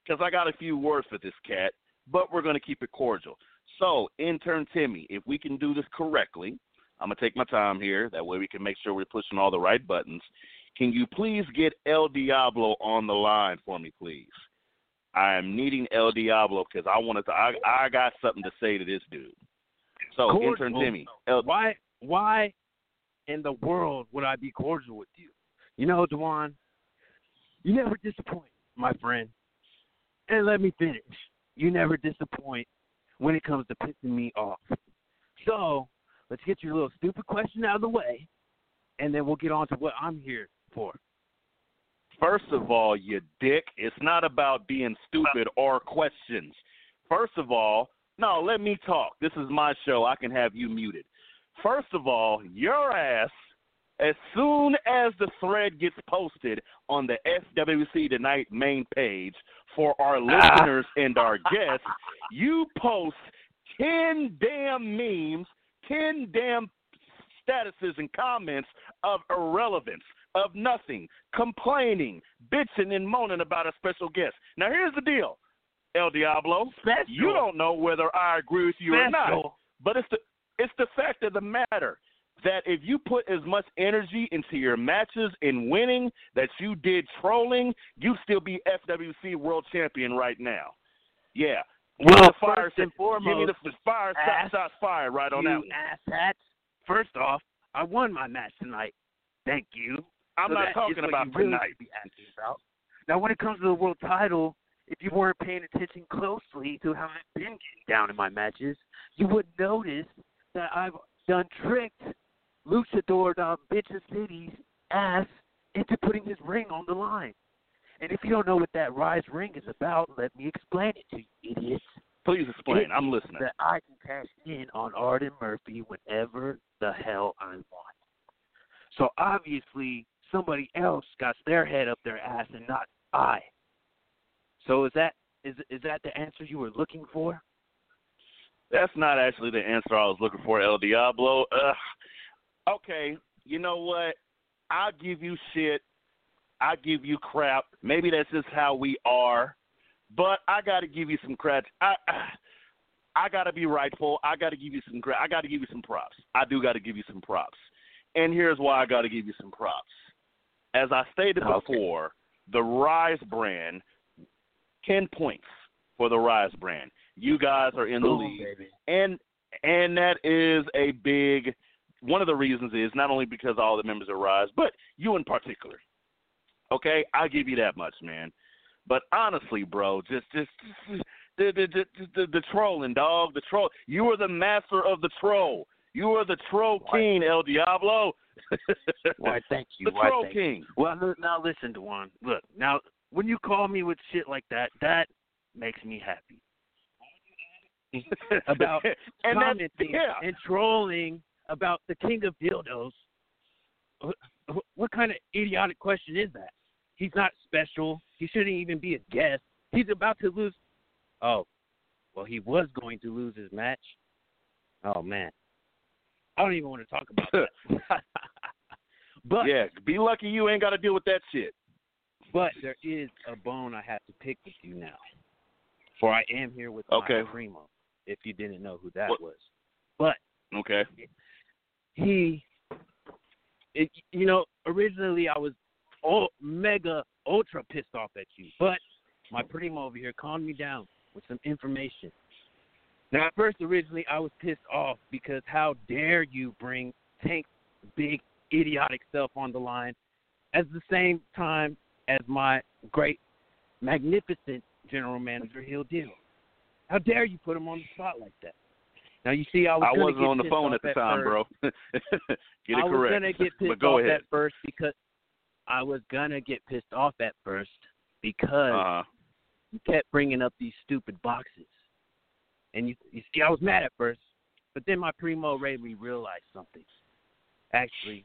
because I got a few words for this cat. But we're gonna keep it cordial. So, Intern Timmy, if we can do this correctly. I'm going to take my time here. That way we can make sure we're pushing all the right buttons. Can you please get El Diablo on the line for me, please? I am needing El Diablo because I wanted to. I, I got something to say to this dude. So, cordial. Intern Timmy. El- why Why in the world would I be cordial with you? You know, DeJuan, you never disappoint, my friend. And let me finish. You never disappoint when it comes to pissing me off. So, let's get your little stupid question out of the way, and then we'll get on to what I'm here for. First of all, you dick, it's not about being stupid or questions. First of all, no, let me talk. This is my show. I can have you muted. First of all, your ass, as soon as the thread gets posted on the F W W C Tonight main page for our listeners and our guests, you post ten damn memes, ten damn statuses and comments of irrelevance. of nothing, complaining, bitching, and moaning about a special guest. Now, here's the deal, El Diablo. Special. You don't know whether I agree with you special. or not, but it's the it's the fact of the matter that if you put as much energy into your matches and winning that you did trolling, you'd still be F W C world champion right now. Yeah. Well, first and foremost, give me the fire, shots, shots fired right on that one. First off, I won my match tonight. Thank you. I'm not talking about tonight. Now, when it comes to the world title, if you weren't paying attention closely to how I've been getting down in my matches, you would notice that I've done tricked Luchador down Bitches City's ass into putting his ring on the line. And if you don't know what that Rise ring is about, let me explain it to you, idiots. Please explain. It I'm listening. That I can cash in on Arden Murphy whenever the hell I want. So obviously, somebody else got their head up their ass and not I. So is that is is that the answer you were looking for? That's not actually the answer I was looking for, El Diablo. Ugh. Okay, you know what? I'll give you shit. I give you crap. Maybe that's just how we are. But I got to give you some crap. I I got to be rightful. I got to give you some crap. I got to give you some props. I do got to give you some props. And here's why I got to give you some props. As I stated okay. before, the Rise brand, ten points for the Rise brand. You guys are in the Boom, lead. Baby. And and that is a big – one of the reasons is not only because all the members are Rise, but you in particular. Okay, I'll give you that much, man. But honestly, bro, just just, just the, the, the, the, the trolling, dog, the troll. You are the master of the troll. You are the troll Why? king, El Diablo. Why, thank you. The Why, troll king. You. Well, now listen, DeJuan. Look, now, when you call me with shit like that, that makes me happy. About and commenting yeah. and trolling about the king of dildos. What kind of idiotic question is that? He's not special. He shouldn't even be a guest. He's about to lose. Oh, well, he was going to lose his match. Oh, man. I don't even want to talk about that. But yeah, be lucky you ain't got to deal with that shit. But there is a bone I have to pick with you now. For I am here with okay. my primo, if you didn't know who that what? was. But okay, he, it, you know, originally I was Oh, mega ultra pissed off at you, but my primo over here calmed me down with some information. Now, at first, originally, I was pissed off because how dare you bring Tank's big idiotic self on the line at the same time as my great, magnificent general manager, Heel Deal. How dare you put him on the spot like that? Now, you see, I, was I wasn't on the phone at the time, first. bro. Get it I correct. I was going to get pissed off ahead. at first because... I was going to get pissed off at first because uh-huh. you kept bringing up these stupid boxes. And you, you see, I was mad at first, but then my primo Rayleigh realized something. Actually,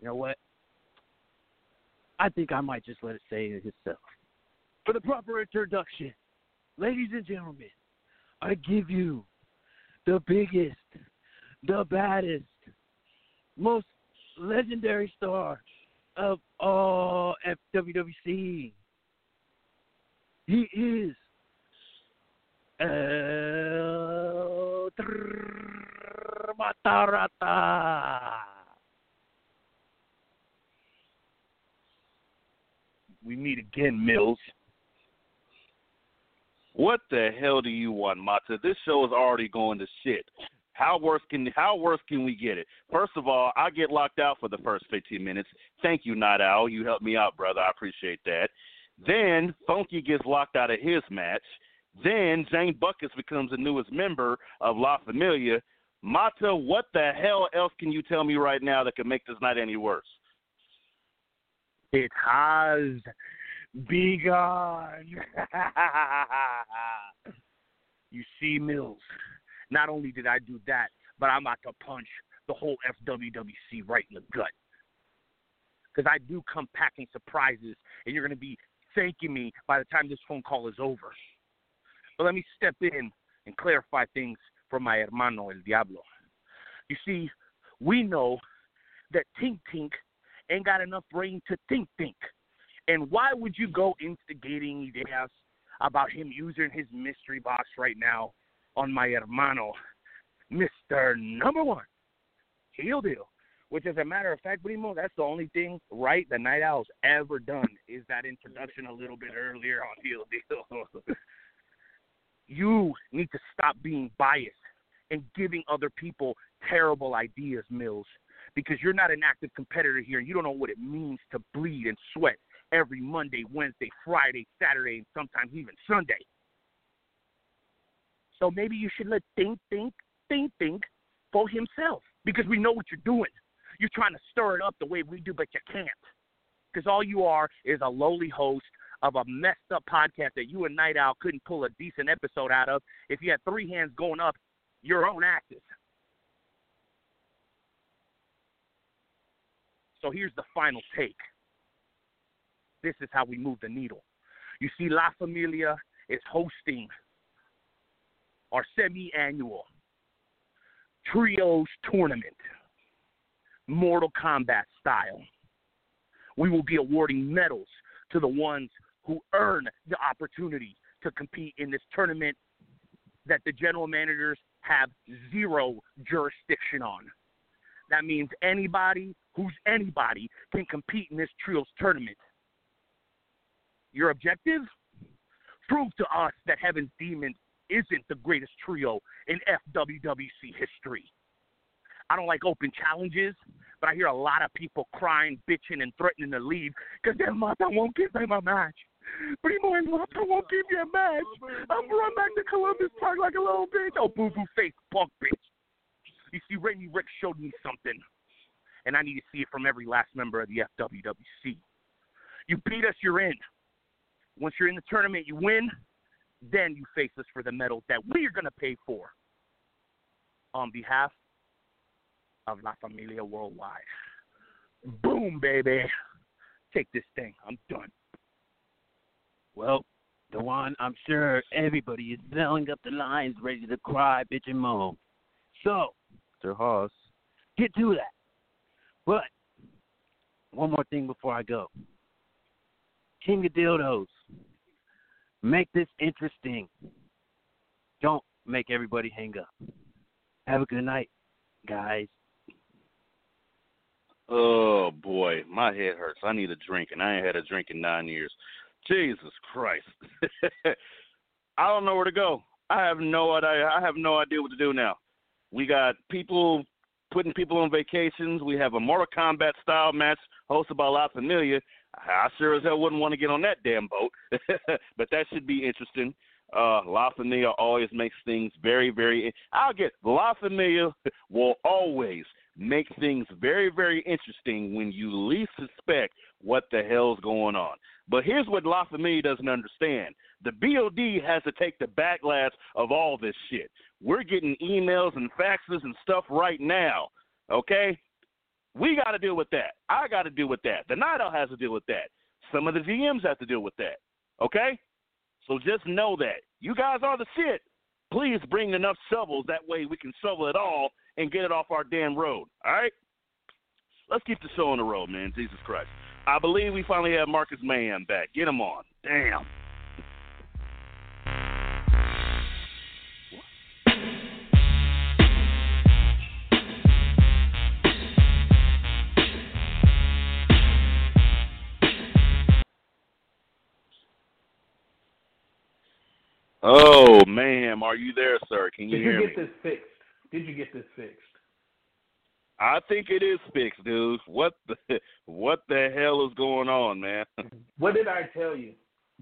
you know what? I think I might just let it say it itself. For the proper introduction, ladies and gentlemen, I give you the biggest, the baddest, most legendary star of all F W W C. He is El Matarata. We meet again, Mills. What the hell do you want, Mata? This show is already going to shit. How worse can how worse can we get it? First of all, I get locked out for the first fifteen minutes. Thank you, Night Owl. You helped me out, brother. I appreciate that. Then Funky gets locked out of his match. Then James Butkus becomes the newest member of La Familia. Mata, what the hell else can you tell me right now that could make this night any worse? It has begun. You see, Mills. Not only did I do that, but I'm about to punch the whole F W W C right in the gut. Because I do come packing surprises, and you're going to be thanking me by the time this phone call is over. But let me step in and clarify things for my hermano El Diablo. You see, we know that Tink Tink ain't got enough brain to think, think. And why would you go instigating ideas about him using his mystery box right now on my hermano, Mister Number One, Heel Deal? Which, as a matter of fact, Primo, that's the only thing, right, the Night Owl's ever done is that introduction a little bit earlier on Heel Deal. You need to stop being biased and giving other people terrible ideas, Mills, because you're not an active competitor here. You don't know what it means to bleed and sweat every Monday, Wednesday, Friday, Saturday, and sometimes even Sunday. So maybe you should let Think, Think, Think, Think for himself, because we know what you're doing. You're trying to stir it up the way we do, but you can't, because all you are is a lowly host of a messed up podcast that you and Night Owl couldn't pull a decent episode out of if you had three hands going up your own axis. So here's the final take. This is how we move the needle. You see, La Familia is hosting our semi-annual Trios Tournament, Mortal Kombat style. We will be awarding medals to the ones who earn the opportunity to compete in this tournament that the general managers have zero jurisdiction on. That means anybody who's anybody can compete in this Trios tournament. Your objective? Prove to us that Heaven's Demons isn't the greatest trio in F W W C history. I don't like open challenges, but I hear a lot of people crying, bitching, and threatening to leave because El Mata won't give them a match. Primo, El Mata won't give you a match. I'm run back to Columbus Park like a little bitch. Oh, boo-boo face, punk bitch. You see, Randy Rick showed me something, and I need to see it from every last member of the F W W C. You beat us, you're in. Once you're in the tournament, you win. Then you face us for the medal that we are going to pay for on behalf of La Familia Worldwide. Boom, baby. Take this thing. I'm done. Well, DeJuan, I'm sure everybody is selling up the lines, ready to cry, bitch, and moan. So, Mister Haas, get to that. But one more thing before I go. King of Dildos. Make this interesting. Don't make everybody hang up. Have a good night, guys. Oh, boy. My head hurts. I need a drink, and I ain't had a drink in nine years. Jesus Christ. I don't know where to go. I have no idea. I have no idea what to do now. We got people putting people on vacations. We have a Mortal Kombat-style match hosted by La Familia. I sure as hell wouldn't want to get on that damn boat, but that should be interesting. Uh, La Familia always makes things very, very – I'll get – La Familia will always make things very, very interesting when you least suspect what the hell's going on. But here's what La Familia doesn't understand. The B O D has to take the backlash of all this shit. We're getting emails and faxes and stuff right now, okay? We got to deal with that. I got to deal with that. The Night Owl has to deal with that. Some of the G Ms have to deal with that. Okay? So just know that. You guys are the shit. Please bring enough shovels. That way we can shovel it all and get it off our damn road. All right? Let's keep the show on the road, man. Jesus Christ. I believe we finally have Marcus Mayhem back. Get him on. Damn. Oh, ma'am, are you there, sir? Can you hear me? Did you get this fixed? Did you get this fixed? I think it is fixed, dude. What the what the hell is going on, man? What did I tell you?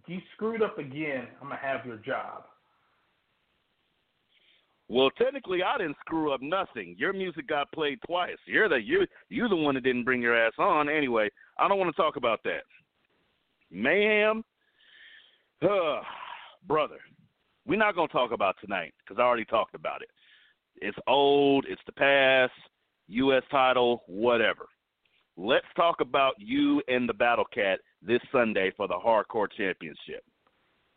If you screwed up again, I'm going to have your job. Well, technically, I didn't screw up nothing. Your music got played twice. You're the, you, you're the one that didn't bring your ass on. Anyway, I don't want to talk about that. Ma'am, uh, brother. We're not going to talk about tonight because I already talked about it. It's old. It's the past. U S title, whatever. Let's talk about you and the Battle Cat this Sunday for the Hardcore Championship.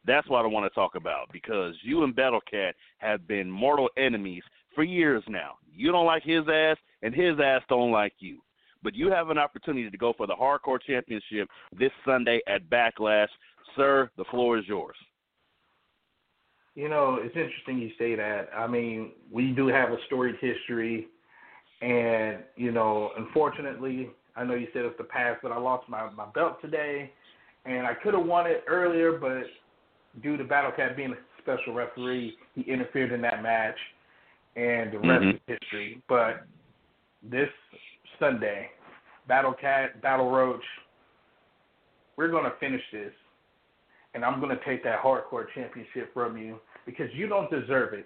That's what I want to talk about, because you and Battle Cat have been mortal enemies for years now. You don't like his ass, and his ass don't like you. But you have an opportunity to go for the Hardcore Championship this Sunday at Backlash. Sir, the floor is yours. You know, it's interesting you say that. I mean, we do have a storied history. And, you know, unfortunately, I know you said it's the past, but I lost my, my belt today. And I could have won it earlier, but due to Battle Cat being a special referee, he interfered in that match. And the rest mm-hmm. is history. But this Sunday, Battle Cat, Battle Roach, we're going to finish this. And I'm going to take that Hardcore Championship from you because you don't deserve it.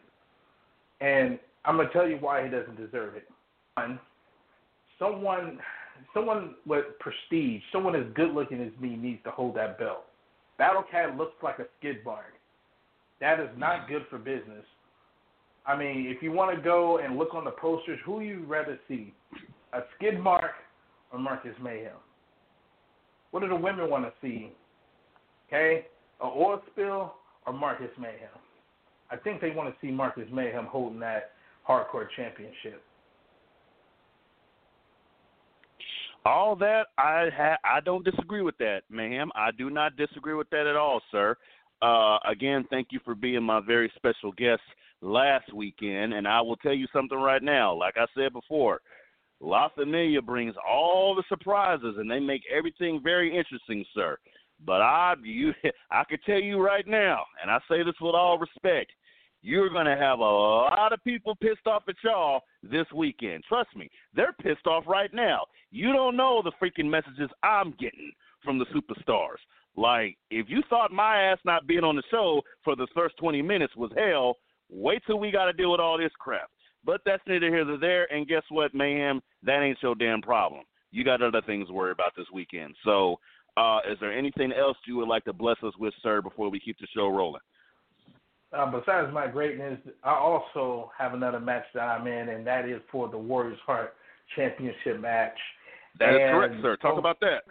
And I'm going to tell you why he doesn't deserve it. One, someone, someone with prestige, someone as good looking as me needs to hold that belt. Battle Cat looks like a skid barn. That is not good for business. I mean, if you want to go and look on the posters, who you'd rather see, a skid mark or Marcus Mayhem? What do the women want to see? Okay, an oil spill or Marcus Mayhem? I think they want to see Marcus Mayhem holding that Hardcore Championship. All that, I ha- I don't disagree with that, Mayhem. I do not disagree with that at all, sir. Uh, again, thank you for being my very special guest last weekend, and I will tell you something right now. Like I said before, La Familia brings all the surprises, and they make everything very interesting, sir. But I, you, I can tell you right now, and I say this with all respect, you're going to have a lot of people pissed off at y'all this weekend. Trust me, they're pissed off right now. You don't know the freaking messages I'm getting from the superstars. Like, if you thought my ass not being on the show for the first twenty minutes was hell, wait till we got to deal with all this crap. But that's neither here nor there, and guess what, Mayhem? That ain't your damn problem. You got other things to worry about this weekend, so... Uh, is there anything else you would like to bless us with, sir, before we keep the show rolling? Uh, besides my greatness, I also have another match that I'm in, and that is for the Warriors Heart Championship match. That and is correct, sir. Talk over, about that.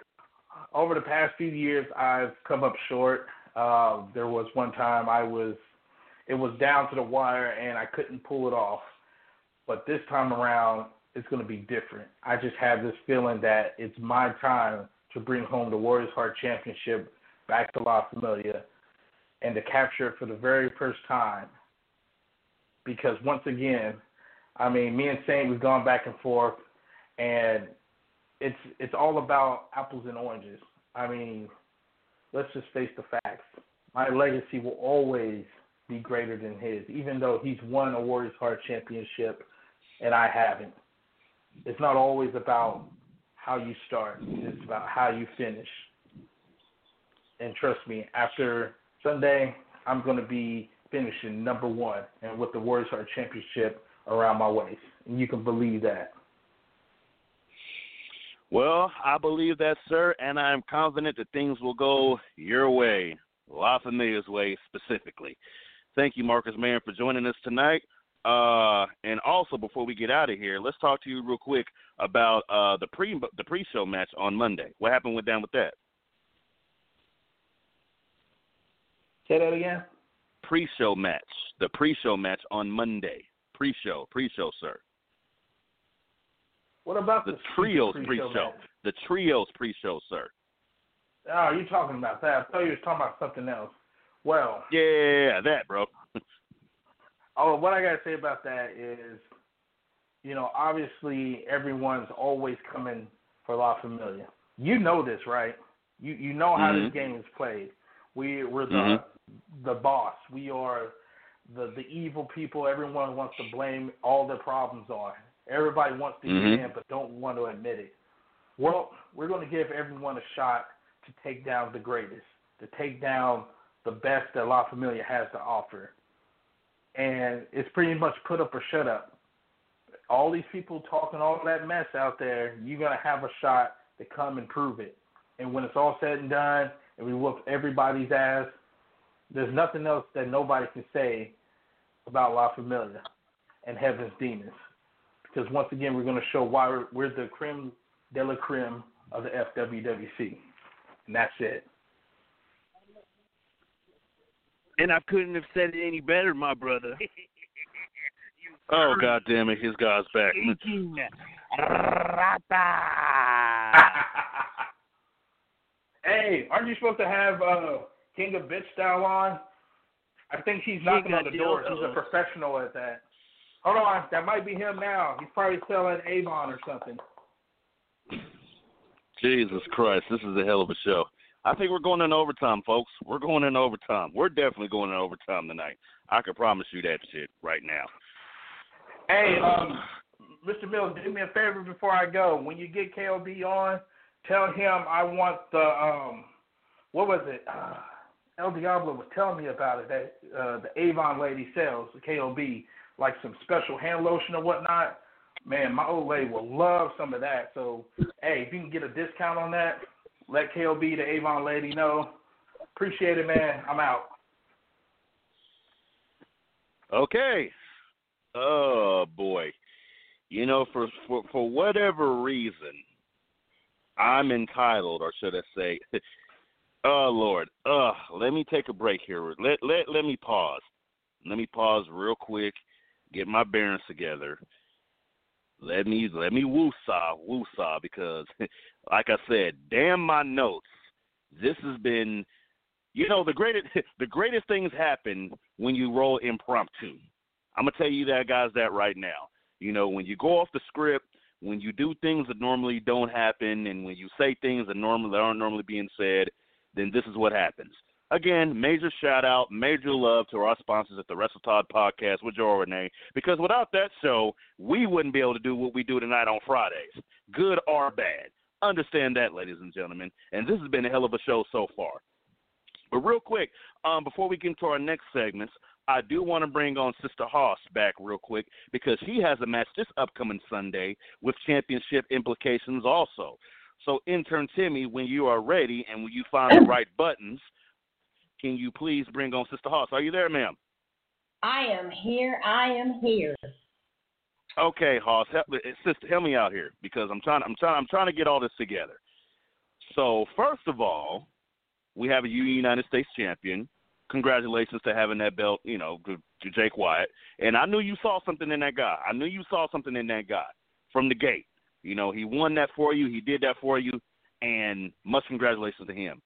Over the past few years, I've come up short. Uh, there was one time I was, it was down to the wire, and I couldn't pull it off. But this time around, it's going to be different. I just have this feeling that it's my time to bring home the Warriors Heart Championship back to La Familia and to capture it for the very first time. Because once again, I mean, me and Saint, we've gone back and forth, and it's it's all about apples and oranges. I mean, let's just face the facts. My legacy will always be greater than his, even though he's won a Warriors Heart Championship and I haven't. It's not always about how you start. It's about how you finish. And trust me, after Sunday, I'm going to be finishing number one and with the Warriors Heart Championship around my waist. And you can believe that. Well, I believe that, sir, and I'm confident that things will go your way, La Familia's way specifically. Thank you, Marcus Mann, for joining us tonight. Uh, and also, before we get out of here, let's talk to you real quick about uh, the pre the pre-show match on Monday. What happened with down with that? Say that again. Pre-show match. The pre-show match on Monday. Pre-show. Pre-show, sir. What about the, the trio's pre-show? pre-show? The trio's pre-show, sir. Oh, you're talking about that. I thought you were talking about something else. Well. Yeah, that, bro. Oh, what I got to say about that is, you know, obviously everyone's always coming for La Familia. You know this, right? You you know how mm-hmm. this game is played. We, we're mm-hmm. the the boss. We are the, the evil people everyone wants to blame all their problems on. Everybody wants to mm-hmm. get in but don't want to admit it. Well, we're going to give everyone a shot to take down the greatest, to take down the best that La Familia has to offer. And it's pretty much put up or shut up. All these people talking all that mess out there, you're going to have a shot to come and prove it. And when it's all said and done and we whoop everybody's ass, there's nothing else that nobody can say about La Familia and Heaven's Demons. Because once again, we're going to show why we're, we're the creme de la creme of the F W W C. And that's it. And I couldn't have said it any better, my brother. Oh, God damn it. His guy's back. Hey, aren't you supposed to have uh, King of Bitch style on? I think she's knocking on the door. She's a professional at that. Hold on, that might be him now. He's probably selling Avon or something. Jesus Christ, this is a hell of a show. I think we're going in overtime, folks. We're going in overtime. We're definitely going in overtime tonight. I can promise you that shit right now. Hey, um, Mister Mills, do me a favor before I go. When you get K O B on, tell him I want the, um, what was it? Uh, El Diablo was telling me about it, that uh, the Avon lady sells, the K O B, like some special hand lotion or whatnot. Man, my old lady will love some of that. So, hey, if you can get a discount on that, let K O B, the Avon lady, know. Appreciate it, man. I'm out. Okay. Oh, boy. You know, for for, for whatever reason, I'm entitled, or should I say, oh, Lord, uh, let me take a break here. Let, let, let me pause. Let me pause real quick, get my bearings together. Let me let me woosah, woosah, because, like I said, damn my notes. This has been, you know, the greatest the greatest things happen when you roll impromptu. I'm going to tell you that, guys, that right now. You know, when you go off the script, when you do things that normally don't happen, and when you say things that normally that aren't normally being said, then this is what happens. Again, major shout-out, major love to our sponsors at the WrestleTalk Podcast with Joe Renee, because without that show, we wouldn't be able to do what we do tonight on Fridays, good or bad. Understand that, ladies and gentlemen, and this has been a hell of a show so far. But real quick, um, before we get into our next segments, I do want to bring on Sister Haas back real quick because she has a match this upcoming Sunday with championship implications also. So, intern Timmy, when you are ready and when you find the right buttons, can you please bring on Sister Haas? Are you there, ma'am? I am here. I am here. Okay, Haas, help, sister, help me out here because I'm trying. I'm trying. I'm trying to get all this together. So, first of all, we have a United States champion. Congratulations to having that belt, you know, to, to Jake Wyatt. And I knew you saw something in that guy. I knew you saw something in that guy from the gate. You know, he won that for you. He did that for you. And much congratulations to him.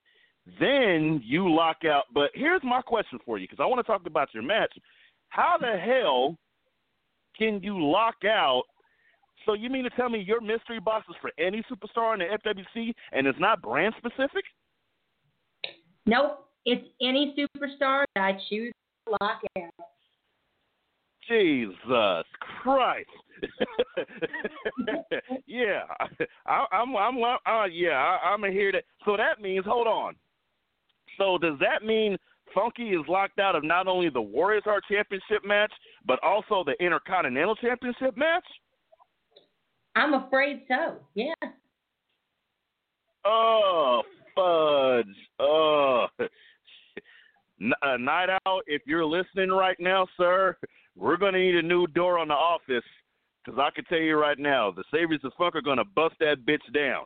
Then you lock out. But here's my question for you, because I want to talk about your match. How the hell can you lock out? So you mean to tell me your mystery box is for any superstar in the F W C and it's not brand specific? Nope. It's any superstar that I choose to lock out. Jesus Christ. yeah. I, I'm, I'm, uh, yeah, I, I'm going to hear that. So that means, hold on. So does that mean Funky is locked out of not only the Warriors Heart Championship match, but also the Intercontinental Championship match? I'm afraid so, yeah. Oh, fudge. Oh. Uh, Night Owl, if you're listening right now, sir, we're going to need a new door on the office because I can tell you right now, the Saviors of Funk are going to bust that bitch down.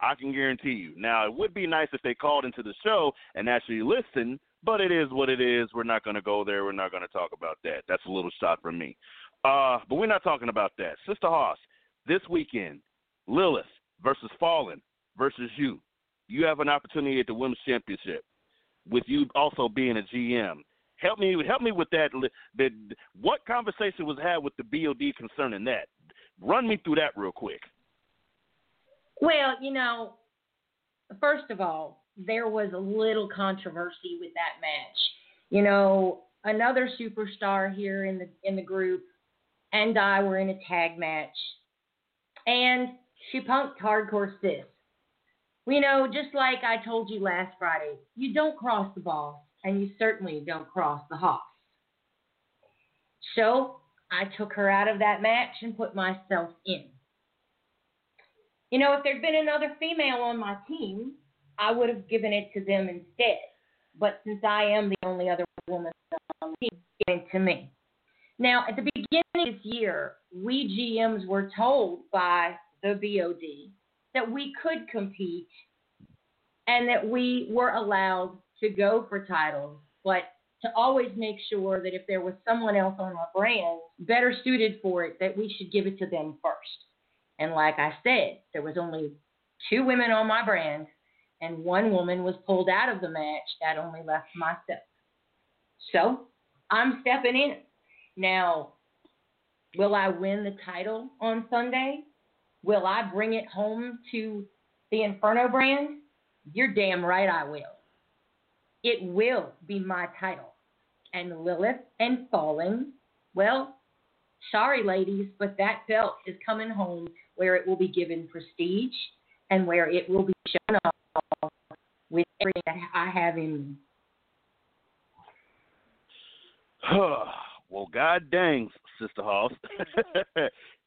I can guarantee you. Now, it would be nice if they called into the show and actually listened, but it is what it is. We're not going to go there. We're not going to talk about that. That's a little shot from me. Uh, but we're not talking about that. Sister Haas, this weekend, Lilith versus Fallen versus you. You have an opportunity at the Women's Championship. With you also being a G M, help me help me with that. The, what conversation was had with the B O D concerning that? Run me through that real quick. Well, you know, first of all, there was a little controversy with that match. You know, another superstar here in the in the group and I were in a tag match, and she punked Hardcore Sis. You know, just like I told you last Friday, you don't cross the boss, and you certainly don't cross the Hoss. So I took her out of that match and put myself in. You know, if there'd been another female on my team, I would have given it to them instead. But since I am the only other woman on the team, it went to me. Now, at the beginning of this year, we G Ms were told by the B O D that we could compete and that we were allowed to go for titles, but to always make sure that if there was someone else on our brand better suited for it, that we should give it to them first. And like I said, there was only two women on my brand, and one woman was pulled out of the match. That only left myself. So I'm stepping in. Now, will I win the title on Sunday? Will I bring it home to the Inferno brand? You're damn right I will. It will be my title. And Lilith and Fallen, well, sorry, ladies, but that belt is coming home where it will be given prestige and where it will be shown off with everything that I have in me. Well, God dang, Sister Haas.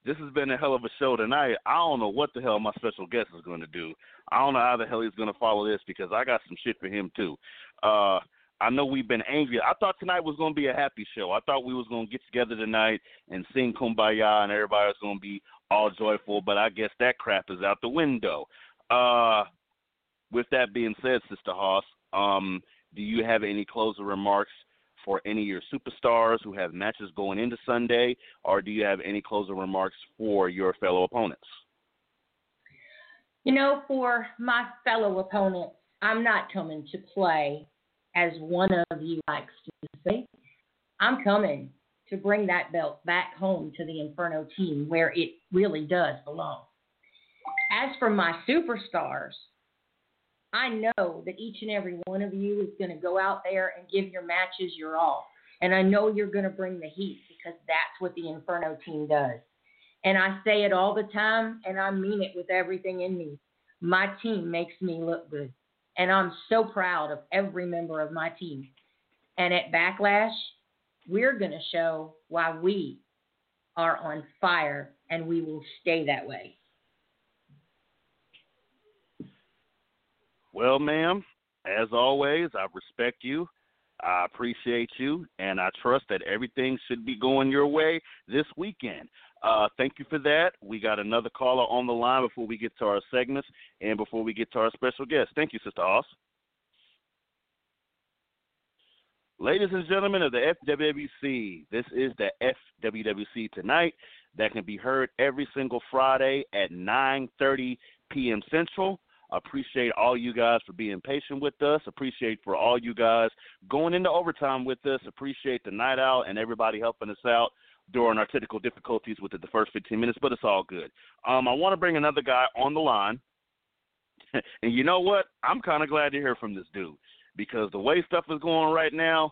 This has been a hell of a show tonight. I don't know what the hell my special guest is going to do. I don't know how the hell he's going to follow this because I got some shit for him, too. Uh, I know we've been angry. I thought tonight was going to be a happy show. I thought we was going to get together tonight and sing Kumbaya and everybody was going to be all joyful, but I guess that crap is out the window. Uh, with that being said, Sister Haas, um, do you have any closing remarks for any of your superstars who have matches going into Sunday, or do you have any closing remarks for your fellow opponents? You know, for my fellow opponents, I'm not coming to play, as one of you likes to say. I'm coming to bring that belt back home to the Inferno team where it really does belong. As for my superstars, I know that each and every one of you is going to go out there and give your matches your all. And I know you're going to bring the heat because that's what the Inferno team does. And I say it all the time, and I mean it with everything in me. My team makes me look good. And I'm so proud of every member of my team. And at Backlash, we're going to show why we are on fire, and we will stay that way. Well, ma'am, as always, I respect you. I appreciate you, and I trust that everything should be going your way this weekend. Uh, thank you for that. We got another caller on the line before we get to our segments and before we get to our special guest. Thank you, Sister Haas. Ladies and gentlemen of the F W W C, this is the F W W C Tonight that can be heard every single Friday at nine thirty p.m. Central. Appreciate all you guys for being patient with us. Appreciate for all you guys going into overtime with us. Appreciate the night out and everybody helping us out during our technical difficulties with the first fifteen minutes, but it's all good. Um, I want to bring another guy on the line. And you know what? I'm kind of glad to hear from this dude because the way stuff is going right now,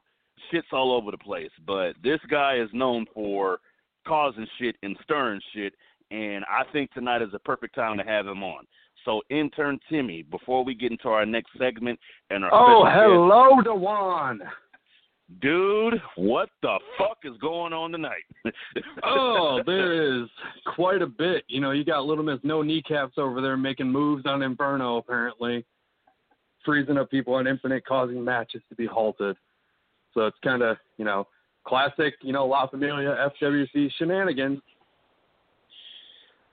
shit's all over the place. But this guy is known for causing shit and stirring shit, and I think tonight is the perfect time to have him on. So, intern Timmy, before we get into our next segment and our oh, hello, guest, DeJuan. Dude, what the fuck is going on tonight? Oh, there is quite a bit. You know, you got Little Miss No Kneecaps over there making moves on Inferno, apparently. Freezing up people on Infinite, causing matches to be halted. So it's kind of, you know, classic, you know, La Familia F W C shenanigans.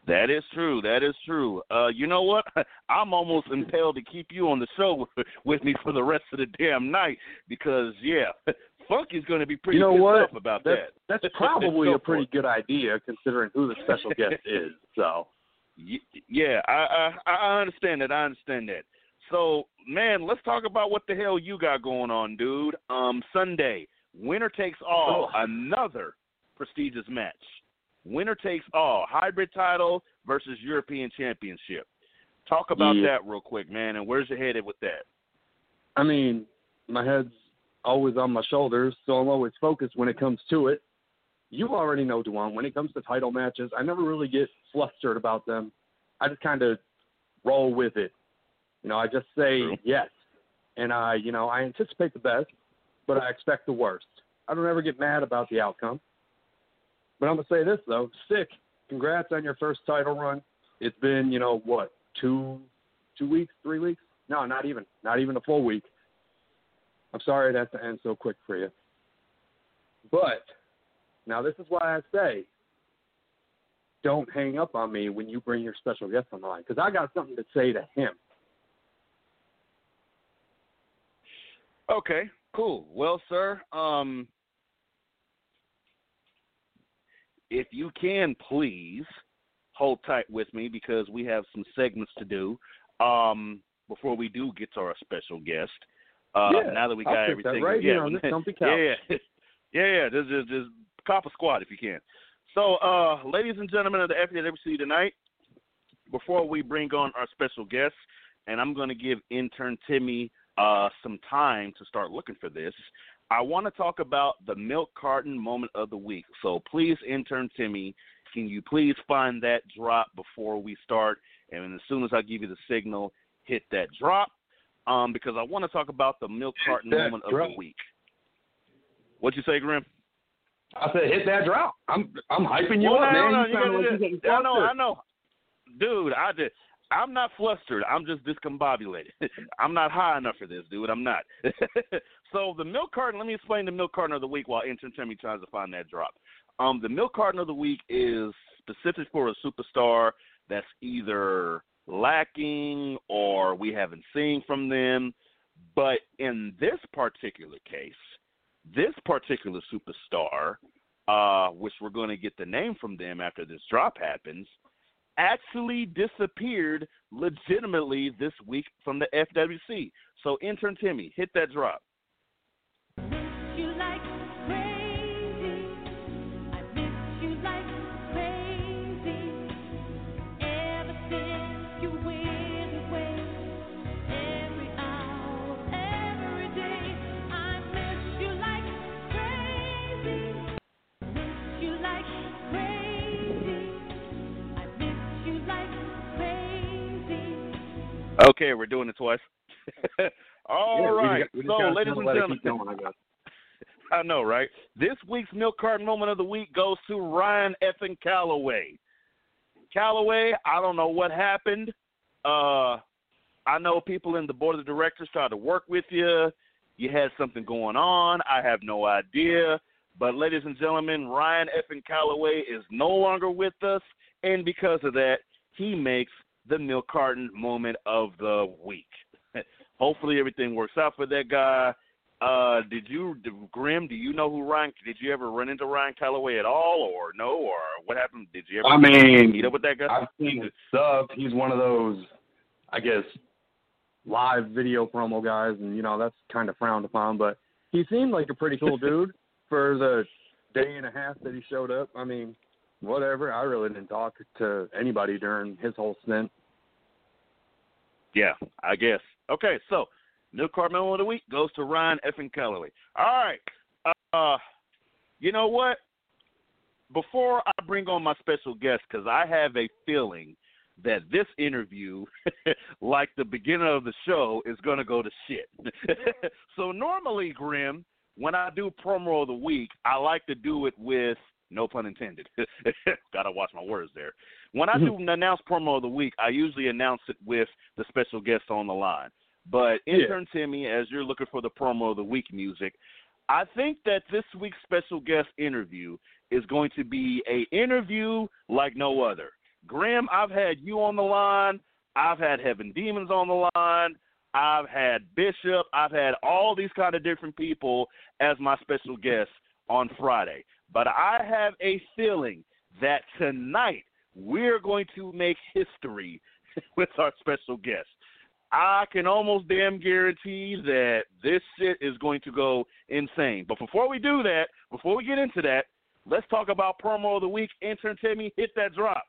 That is true. That is true. Uh, you know what? I'm almost impelled to keep you on the show with me for the rest of the damn night because, yeah, Funky's going to be pretty you know pissed what? Off about that's, that. That's probably so a pretty good idea considering who the special guest is. So, yeah, I, I I understand that. I understand that. So, man, let's talk about what the hell you got going on, dude. Um, Sunday, winner takes all, oh. another prestigious match. Winner takes all, hybrid title versus European championship. Talk about yeah. that real quick, man, and where's your head at with that? I mean, my head's always on my shoulders, so I'm always focused when it comes to it. You already know, DeJuan, when it comes to title matches, I never really get flustered about them. I just kind of roll with it. You know, I just say True. yes, and I, you know, I anticipate the best, but I expect the worst. I don't ever get mad about the outcome. But I'm going to say this, though. Sick, congrats on your first title run. It's been, you know, what, two two weeks, three weeks? No, not even. Not even a full week. I'm sorry it has to end so quick for you. But now this is why I say don't hang up on me when you bring your special guest on the line because I got something to say to him. Okay, cool. Well, sir, um... if you can, please hold tight with me because we have some segments to do. Um, before we do get to our special guest. Uh, yeah, now that we got everything, right yeah, here on this yeah, yeah, yeah, just, just, just cop a squad if you can. So, uh, ladies and gentlemen of the F W W C tonight, before we bring on our special guest, and I'm going to give intern Timmy uh, some time to start looking for this, I want to talk about the milk carton moment of the week. So, please, intern Timmy, can you please find that drop before we start? And as soon as I give you the signal, hit that drop, um, because I want to talk about the milk carton moment drop. of the week. What'd you say, Grim? I said, hit that drop. I'm I'm hyping you well, up, no, man. No, you you I know, I know. Dude, I just, I'm not flustered. I'm just discombobulated. I'm not high enough for this, dude. I'm not. So the milk carton, let me explain the milk carton of the week while intern Timmy tries to find that drop. Um, the milk carton of the week is specific for a superstar that's either lacking or we haven't seen from them. But in this particular case, this particular superstar, uh, which we're going to get the name from them after this drop happens, actually disappeared legitimately this week from the F W C. So, intern Timmy, hit that drop. Okay, we're doing it twice. All yeah, right. Got, so, ladies and gentlemen, going, I, I know, right? This week's milk carton moment of the week goes to Ryan effing Calloway. Calloway, I don't know what happened. Uh, I know people in the board of directors tried to work with you. You had something going on. I have no idea. But, ladies and gentlemen, Ryan effing Calloway is no longer with us, and because of that, he makes the milk carton moment of the week. Hopefully everything works out for that guy. Uh, did you, Grim, do you know who Ryan, did you ever run into Ryan Calloway at all, or no, or what happened? Did you ever I mean, meet up with that guy? I've seen his stuff. He's one of those, I guess, live video promo guys, and, you know, that's kind of frowned upon, but he seemed like a pretty cool dude for the day and a half that he showed up. I mean, whatever. I really didn't talk to anybody during his whole stint. Yeah, I guess. Okay, so new card memo of the week goes to Ryan effing Calloway. All right. Uh, you know what? Before I bring on my special guest, because I have a feeling that this interview, like the beginning of the show, is going to go to shit. So normally, Grim, when I do promo of the week, I like to do it with, no pun intended. Gotta watch my words there. When I do announce promo of the week, I usually announce it with the special guest on the line. But intern yeah. Timmy, as you're looking for the promo of the week music, I think that this week's special guest interview is going to be a interview like no other. Graham, I've had you on the line. I've had Heaven's Demons on the line. I've had Bishop. I've had all these kind of different people as my special guests on Friday. But I have a feeling that tonight we're going to make history with our special guest. I can almost damn guarantee that this shit is going to go insane. But before we do that, before we get into that, let's talk about promo of the week. Intern Timmy, hit that drop.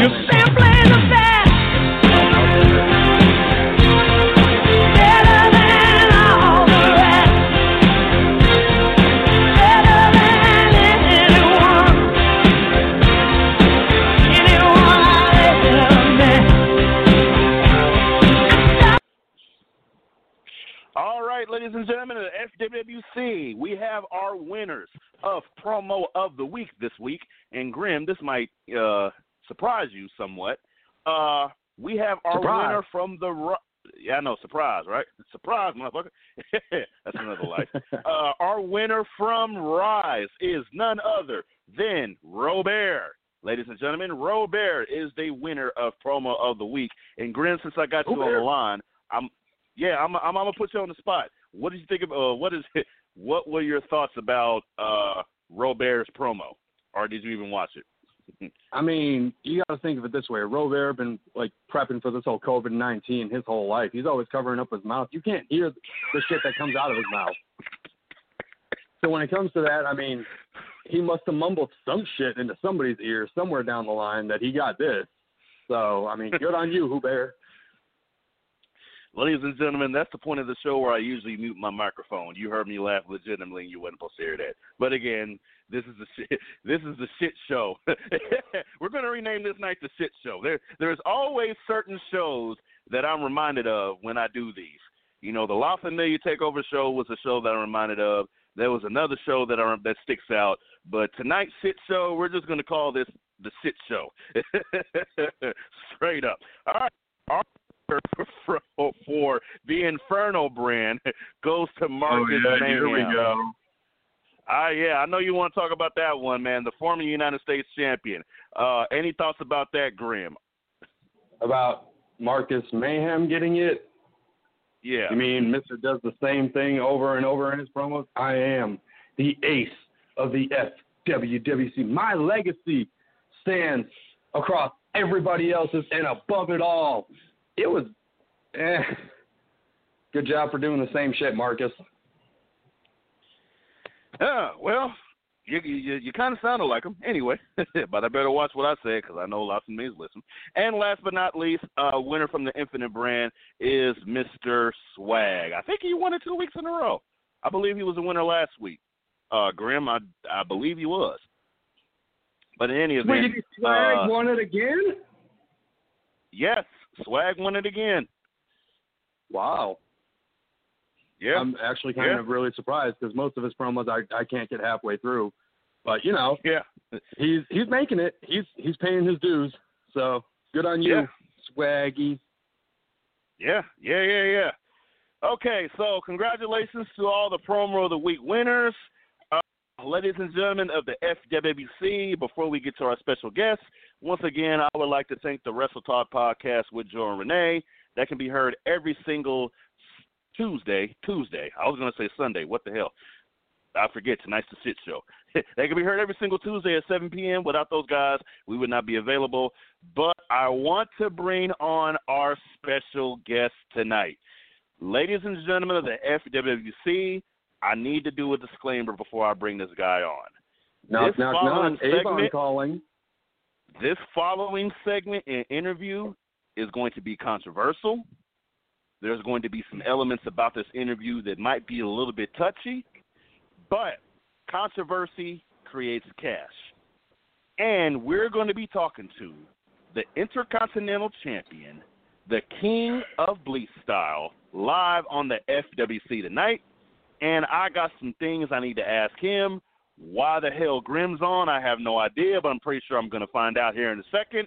You're simply the best. Ladies and gentlemen of the F W W C, we have our winners of promo of the week this week. And Grim, this might uh, surprise you somewhat. Uh, we have our surprise. winner from the yeah, I know surprise, right? Surprise, motherfucker. That's another life. uh, our winner from Rise is none other than Robert. Ladies and gentlemen, Robert is the winner of promo of the week. And Grim, since I got Robert. you on the line, I'm yeah, I'm I'm, I'm gonna put you on the spot. What did you think of uh, what is what were your thoughts about uh, Robert's promo, or did you even watch it? I mean, you got to think of it this way: Robert been like prepping for this whole COVID nineteen his whole life. He's always covering up his mouth. You can't hear the shit that comes out of his mouth. So when it comes to that, I mean, he must have mumbled some shit into somebody's ear somewhere down the line that he got this. So, I mean, good on you, Hubert. Ladies and gentlemen, that's the point of the show where I usually mute my microphone. You heard me laugh legitimately, and you weren't supposed to hear that. But again, this is the shit, this is the shit show. We're going to rename this night the shit show. There, there's always certain shows that I'm reminded of when I do these. You know, the La Familia Takeover show was a show that I'm reminded of. There was another show that I, that sticks out. But tonight's shit show, we're just going to call this the shit show. Straight up. All right. Our for, for the Inferno brand goes to Marcus Mayhem. Oh, yeah, here we go. Ah, yeah, I know you want to talk about that one, man, the former United States champion. Uh, any thoughts about that, Grim? About Marcus Mayhem getting it? Yeah. You mean Mister does the same thing over and over in his promos? I am the ace of the F W W C. My legacy stands across everybody else's and above it all. It was eh. Good job for doing the same shit, Marcus. Uh, well, you you, you kind of sounded like him anyway, but I better watch what I say because I know lots of me's listen. And last but not least, uh, winner from the Infinite brand is Mister Swag. I think he won it two weeks in a row. I believe he was a winner last week. Uh, Grim, I, I believe he was. But in any event, wait, did Swag uh, won it again? Yes. Swag won it again. Wow. Yeah. I'm actually kind yeah. of really surprised because most of his promos I, I can't get halfway through. But, you know, yeah, he's he's making it. He's he's paying his dues. So, good on you, yeah. Swaggy. Yeah, yeah, yeah, yeah. Okay, so congratulations to all the Promo of the Week winners. Ladies and gentlemen of the F W W C, before we get to our special guests, once again, I would like to thank the WrestleTalk podcast with Joe and Renee. That can be heard every single Tuesday. Tuesday. I was going to say Sunday. What the hell? I forget. Tonight's the shit show. That can be heard every single Tuesday at seven p.m. Without those guys, we would not be available. But I want to bring on our special guest tonight. Ladies and gentlemen of the F W W C, I need to do a disclaimer before I bring this guy on. Knock, this knock, following knock. Segment, Avon calling. This following segment and interview is going to be controversial. There's going to be some elements about this interview that might be a little bit touchy, but controversy creates cash. And we're going to be talking to the Intercontinental Champion, the King of Bleach Style, live on the F W C tonight. And I got some things I need to ask him. Why the hell Grim's on? I have no idea, but I'm pretty sure I'm going to find out here in a second.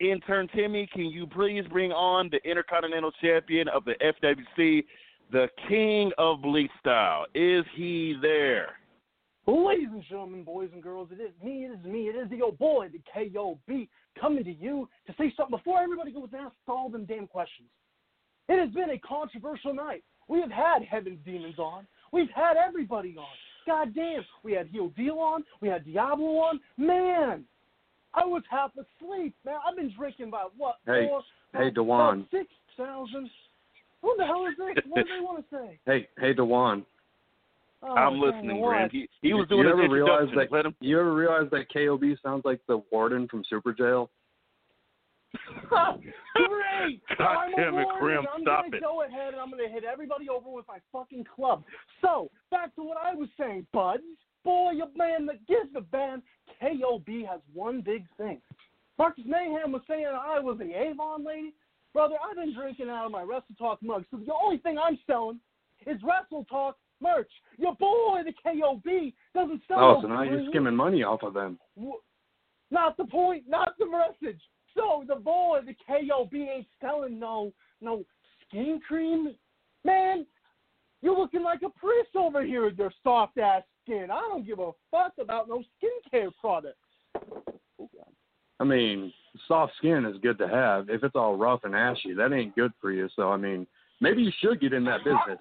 Intern Timmy, can you please bring on the Intercontinental Champion of the F W C, the King of Bleach Style? Is he there? Ladies and gentlemen, boys and girls, it is me, it is me, it is the old boy, the K O B, coming to you to say something before everybody goes and asks all them damn questions. It has been a controversial night. We have had Heaven's Demons on. We've had everybody on. God damn. We had Heel Deal on. We had Diablo on. Man, I was half asleep, man. I've been drinking by what? Hey, four, hey, about, DeJuan. About six thousand. What the hell is this? What do they want to say? Hey, hey, DeJuan. Oh, I'm listening, Graham. He, he was doing an introduction. That, Let him. You ever realize that K O B sounds like the warden from Super Jail? Great! God damn it, Grim, stop it. I'm going to go ahead and I'm going to hit everybody over with my fucking club. So, back to what I was saying, buds. Boy, your man that gives the band, K O B has one big thing. Marcus Mayhem was saying I was the Avon lady. Brother, I've been drinking out of my WrestleTalk mug, so the only thing I'm selling is WrestleTalk merch. Your boy, the K O B, doesn't sell. Oh, so now you're skimming money off of them. Not the point, not the message. So the boy, the K O B ain't selling no no skin cream. Man, you're looking like a priest over here with your soft ass skin. I don't give a fuck about no skincare products. Oh, God. I mean, soft skin is good to have. If it's all rough and ashy, that ain't good for you. So I mean, maybe you should get in that business.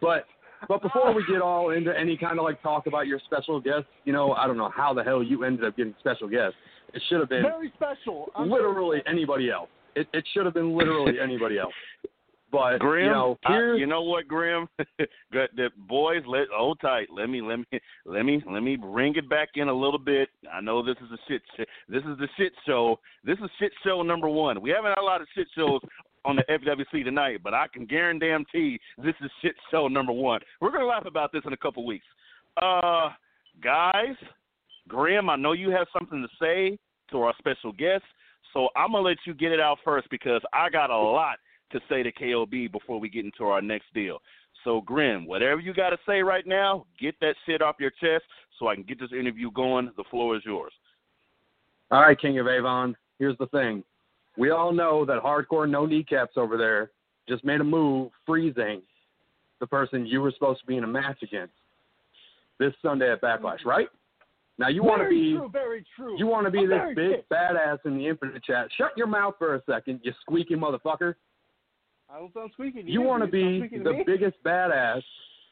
But But before we get all into any kind of like talk about your special guests, you know, I don't know how the hell you ended up getting special guests. It should have been very special. I'm literally very special. Anybody else. It, it should have been literally anybody else. But Grim, you know, I, you know what, Grim? The boys, let hold tight. Let me, let me, let me, let me bring it back in a little bit. I know this is a shit. This is the shit show. This is shit show number one. We haven't had a lot of shit shows on the F W W C tonight, but I can guarantee this is shit show number one. We're gonna laugh about this in a couple weeks, uh, guys. Grim, I know you have something to say to our special guest, so I'm gonna let you get it out first because I got a lot to say to K O B before we get into our next deal. So, Grim, whatever you got to say right now, get that shit off your chest so I can get this interview going. The floor is yours. All right, King of Avon, here's the thing. We all know that Hardcore No Kneecaps over there just made a move freezing the person you were supposed to be in a match against this Sunday at Backlash, right? Now, you want to be true, very true. You want to be this big sick badass in the Infinite chat. Shut your mouth for a second, you squeaky motherfucker. I don't sound squeaky. You, you want to be the biggest badass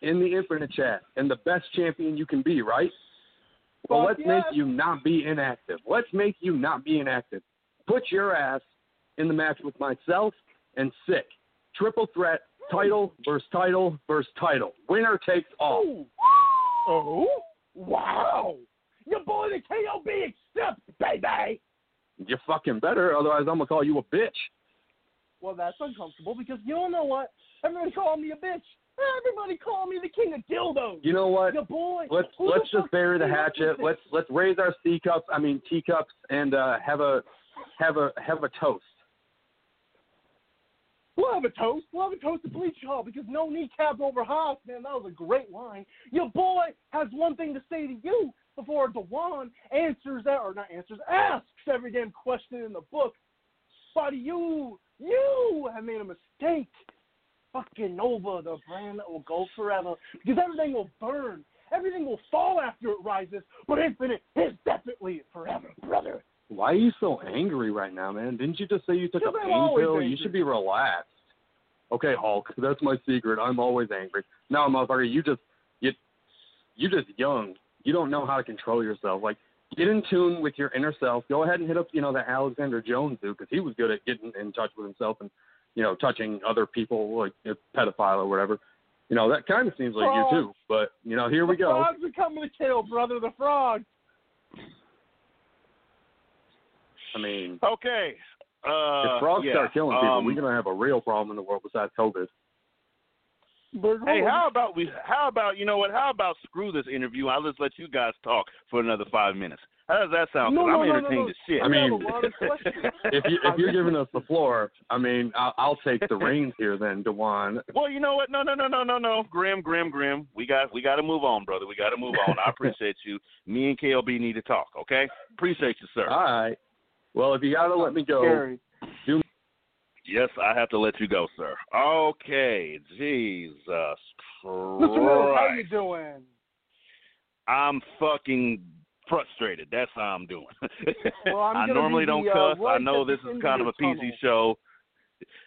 in the Infinite chat and the best champion you can be, right? Well, Fuck let's yes. make you not be inactive. Let's make you not be inactive. Put your ass in the match with myself and Sick. Triple threat, title versus title versus title. Winner takes all. Oh, wow. Your boy the K O B accepts, baby. You fucking better, otherwise I'm going to call you a bitch. Well, that's uncomfortable because you don't know what? Everybody call me a bitch. Everybody call me the king of dildos. You know what? Your boy. Let's Who let's just bury the hatchet. Let's let's raise our teacups. I mean teacups and uh, have a have a have a toast. We'll have a toast. We'll have a toast to Bleach Hall because no kneecap over Haas, man. That was a great line. Your boy has one thing to say to you before DeJuan answers that or not answers asks every damn question in the book. Buddy, you. You have made a mistake. Fucking Nova, the brand that will go forever. Because everything will burn. Everything will fall after it rises. But Infinite is definitely forever, brother. Why are you so angry right now, man? Didn't you just say you took a pain pill? Angry. You should be relaxed. Okay, Hulk, that's my secret. I'm always angry. No, motherfucker, you just, you, you're just young. You don't know how to control yourself. Like, get in tune with your inner self. Go ahead and hit up, you know, that Alexander Jones dude because he was good at getting in touch with himself and, you know, touching other people like a pedophile or whatever. You know, that kind of seems like frogs. You too. But, you know, here the we go. The frogs are coming to kill, brother. The frogs. I mean. Okay. Uh, if frogs yeah. start killing people, um, we're going to have a real problem in the world besides COVID. Hey, how about we? How about you know what? How about screw this interview? I'll just let you guys talk for another five minutes. How does that sound? No, no, I'm no, entertained no, no. as shit. I mean, if, you, if you're giving us the floor, I mean, I'll, I'll take the reins here then, DeJuan. Well, you know what? No, no, no, no, no, no. Grim, Grim, Grim. We got, we got to move on, brother. We got to move on. I appreciate you. Me and K L B need to talk. Okay, appreciate you, sir. All right. Well, if you gotta let me go, Gary. do. Yes, I have to let you go, sir. Okay, Jesus Christ. Mister Will, how you doing? I'm fucking frustrated. That's how I'm doing. Well, I'm I normally don't the, cuss. Uh, I know this is kind of a P C tunnel. show.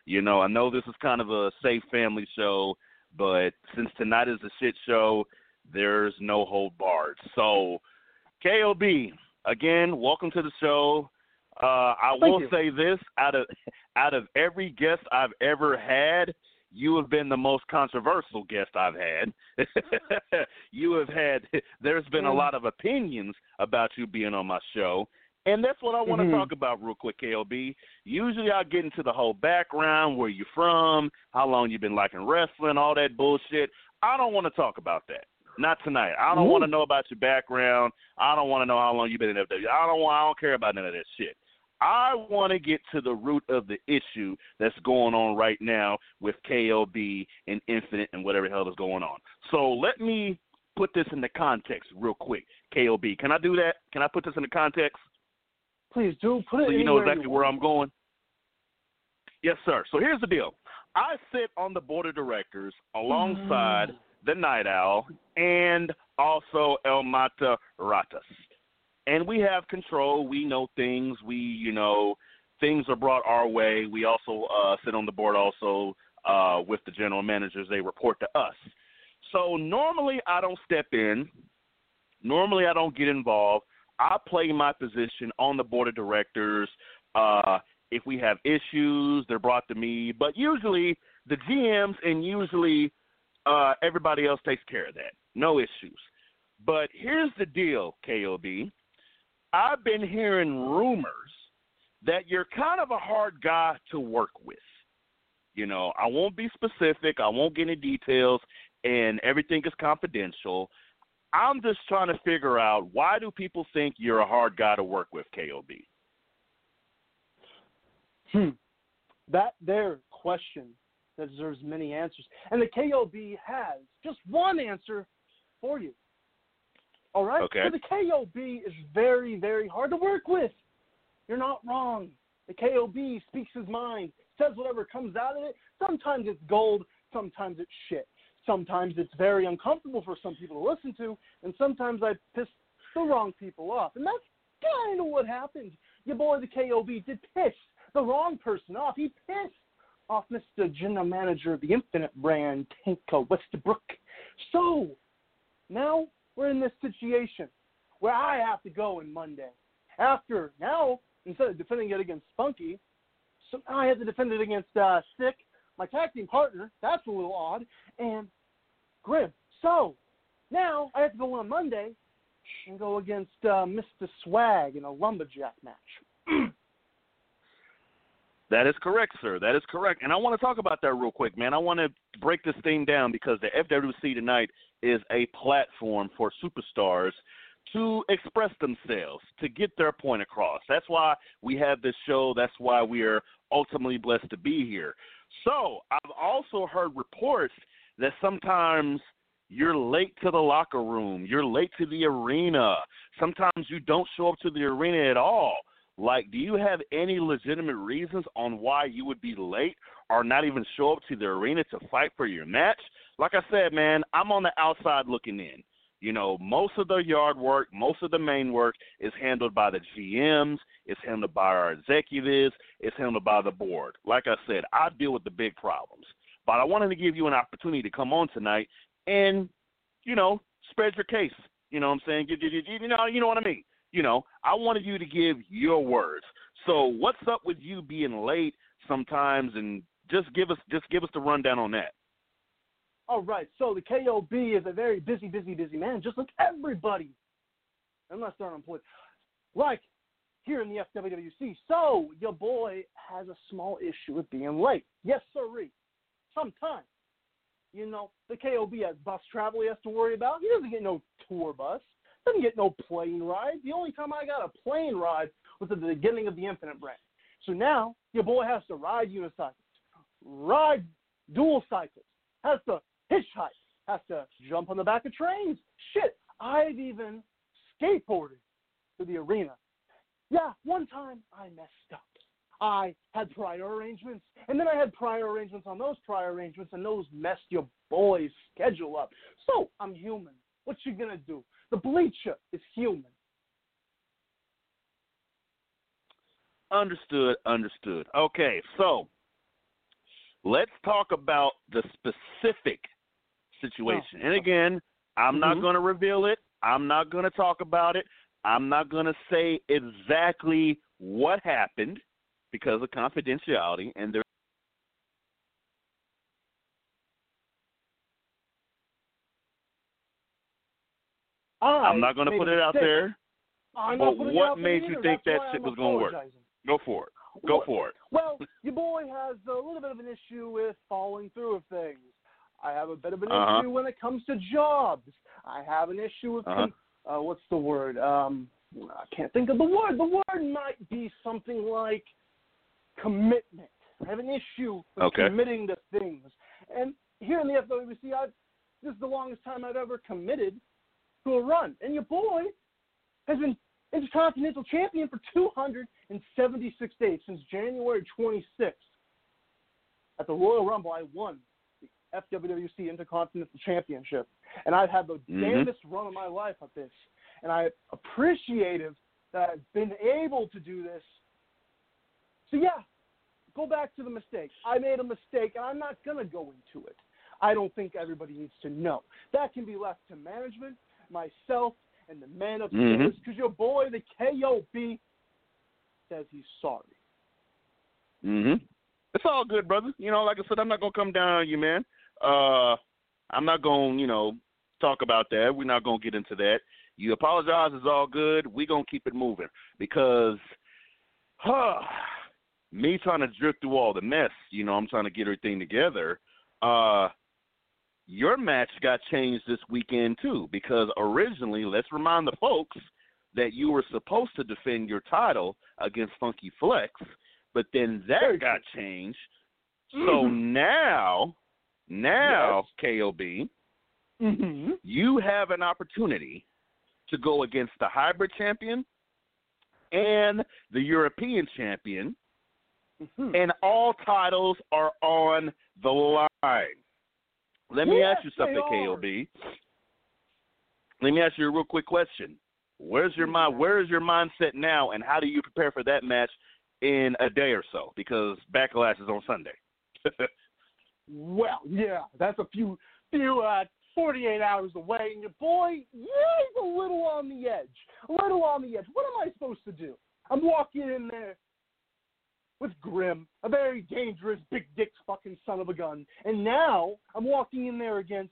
You know, I know this is kind of a safe family show, but since tonight is a shit show, there's no hold barred. So, K O B, again, welcome to the show. Uh, I Thank will you. say this, out of out of every guest I've ever had, you have been the most controversial guest I've had. You have had, there's been a lot of opinions about you being on my show, and that's what I want to mm-hmm. talk about real quick, K L B. Usually I'll get into the whole background, where you from, how long you've been liking wrestling, all that bullshit. I don't want to talk about that. Not tonight. I don't Ooh. want to know about your background. I don't want to know how long you've been in F W. I don't want, I don't care about none of that shit. I want to get to the root of the issue that's going on right now with K O B and Infinite and whatever the hell is going on. So let me put this into context real quick, K O B. Can I do that? Can I put this into context? Please do. Put it so you know exactly where I'm going. Yes, sir. So here's the deal. I sit on the board of directors alongside mm. the Night Owl and also El Mata Ratas. And we have control. We know things. We, you know, things are brought our way. We also uh, sit on the board also uh, with the general managers. They report to us. So normally I don't step in. Normally I don't get involved. I play my position on the board of directors. Uh, if we have issues, they're brought to me. But usually the G Ms and usually uh, everybody else takes care of that. No issues. But here's the deal, K O B. I've been hearing rumors that you're kind of a hard guy to work with. You know, I won't be specific. I won't get any details, and everything is confidential. I'm just trying to figure out, why do people think you're a hard guy to work with, K O B? Hmm. That there question that deserves many answers. And the K O B has just one answer for you. All right? Okay. So the K O B is very, very hard to work with. You're not wrong. The K O B speaks his mind, says whatever comes out of it. Sometimes it's gold, sometimes it's shit. Sometimes it's very uncomfortable for some people to listen to, and sometimes I piss the wrong people off. And that's kind of what happened. Your boy, the K O B, did piss the wrong person off. He pissed off Mister General Manager of the Infinite brand, Tank Westbrook. So now we're in this situation where I have to go on Monday. After now, instead of defending it against Funky, so now I have to defend it against uh, Sick, my tag team partner. That's a little odd. And Grim. So now I have to go on Monday and go against uh, Mister Swag in a lumberjack match. That is correct, sir. That is correct. And I want to talk about that real quick, man. I want to break this thing down because the F W W C tonight is a platform for superstars to express themselves, to get their point across. That's why we have this show. That's why we are ultimately blessed to be here. So I've also heard reports that sometimes you're late to the locker room. You're late to the arena. Sometimes you don't show up to the arena at all. Like, do you have any legitimate reasons on why you would be late or not even show up to the arena to fight for your match? Like I said, man, I'm on the outside looking in. You know, most of the yard work, most of the main work is handled by the G Ms, it's handled by our executives, it's handled by the board. Like I said, I deal with the big problems. But I wanted to give you an opportunity to come on tonight and, you know, spread your case. You know what I'm saying? You, you, you, you, know, you know what I mean? You know, I wanted you to give your words. So what's up with you being late sometimes? And just give us, just give us the rundown on that. All right, so the K O B is a very busy, busy, busy man, just like everybody, unless they're unemployed, like here in the F W W C. So your boy has a small issue with being late. Yes, sirree. Sometimes, you know, the K O B has bus travel he has to worry about. He doesn't get no tour bus, doesn't get no plane ride. The only time I got a plane ride was at the beginning of the Infinite brand. So now your boy has to ride unicycles, ride dual cycles, has to hitchhike, has to jump on the back of trains. Shit, I've even skateboarded to the arena. Yeah, one time I messed up. I had prior arrangements, and then I had prior arrangements on those prior arrangements, and those messed your boy's schedule up. So I'm human. What you gonna do? The bleacher is human. Understood, understood. Okay, so let's talk about the specific situation. And again, I'm mm-hmm. not going to reveal it. I'm not going to talk about it. I'm not going to say exactly what happened because of confidentiality. And there. I I'm not going to put it out there. I'm but what made you think that shit was going to work? Go for it. Go for it. Well, your boy has a little bit of an issue with following through with things. I have a bit of an uh-huh. issue when it comes to jobs. I have an issue with uh-huh. con- uh, what's the word? Um, I can't think of the word. The word might be something like commitment. I have an issue with okay. committing to things. And here in the F W W C, I've, this is the longest time I've ever committed to a run. And your boy has been Intercontinental Champion for two hundred seventy-six days since January twenty-sixth. At the Royal Rumble, I won the F W W C Intercontinental Championship, and I've had the mm-hmm. damnedest run of my life at this. And I'm appreciative that I've been able to do this. So, yeah, go back to the mistake. I made a mistake, and I'm not going to go into it. I don't think everybody needs to know. That can be left to management, myself, and the man upstairs, because mm-hmm. your boy, the K O B, says he's sorry. Mm-hmm. It's all good, brother. You know, like I said, I'm not going to come down on you, man. Uh, I'm not going to, you know, talk about that. We're not going to get into that. You apologize. It's all good. We're going to keep it moving because huh, me trying to drift through all the mess, you know, I'm trying to get everything together. Uh, your match got changed this weekend, too, because originally, let's remind the folks that you were supposed to defend your title against Funky Flex, but then that got changed. Mm-hmm. So now, now, yes. K O B, mm-hmm. you have an opportunity to go against the hybrid champion and the European champion, mm-hmm. and all titles are on the line. Let me yes, ask you something, K O B. Let me ask you a real quick question. Where's your mind? Where is your mindset now, and how do you prepare for that match in a day or so? Because Backlash is on Sunday. Well, yeah, that's a few, few uh, forty-eight hours away, and your boy, yeah, he's a little on the edge, a little on the edge. What am I supposed to do? I'm walking in there with Grim, a very dangerous, big dick fucking son of a gun, and now I'm walking in there against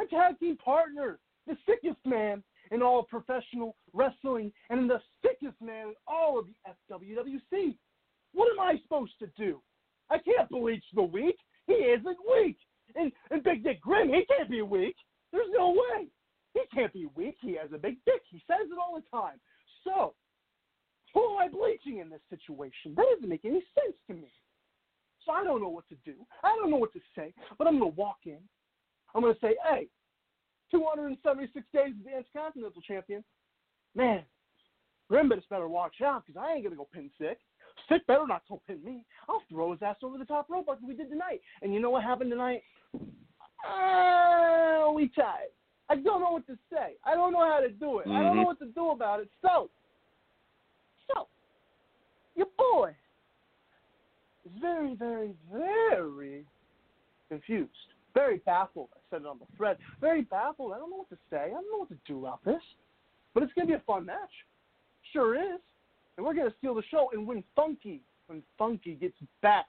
a tag team partner, the sickest man in all of professional wrestling, and in the sickest man in all of the F W W C. What am I supposed to do? I can't bleach the weak. He isn't weak. And, and Big Dick Grim, he can't be weak. There's no way. He can't be weak. He has a big dick. He says it all the time. So, who am I bleaching in this situation? That doesn't make any sense to me. So I don't know what to do. I don't know what to say, but I'm going to walk in. I'm going to say, hey, two hundred seventy-six days as the Intercontinental Champion. Man, Grim better watch out because I ain't going to go pin Sick. Sick better not go pin me. I'll throw his ass over the top rope like we did tonight. And you know what happened tonight? Uh, we tied. I don't know what to say. I don't know how to do it. Mm-hmm. I don't know what to do about it. So, so, your boy is very, very, very confused. Very baffled. I said it on the thread. Very baffled. I don't know what to say. I don't know what to do about this. But it's going to be a fun match. Sure is. And we're going to steal the show. And when Funky, when Funky gets back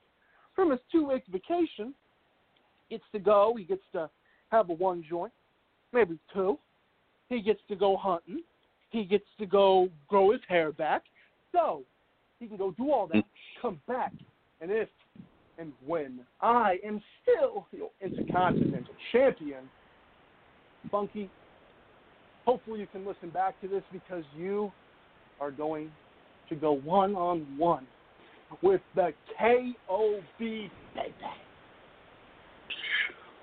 from his two-week vacation, gets to go. He gets to have a one joint, maybe two. He gets to go hunting. He gets to go grow his hair back. So he can go do all that, come back, and if and when I am still the Intercontinental Champion, Funky, hopefully you can listen back to this because you are going to go one-on-one with the K O B baby.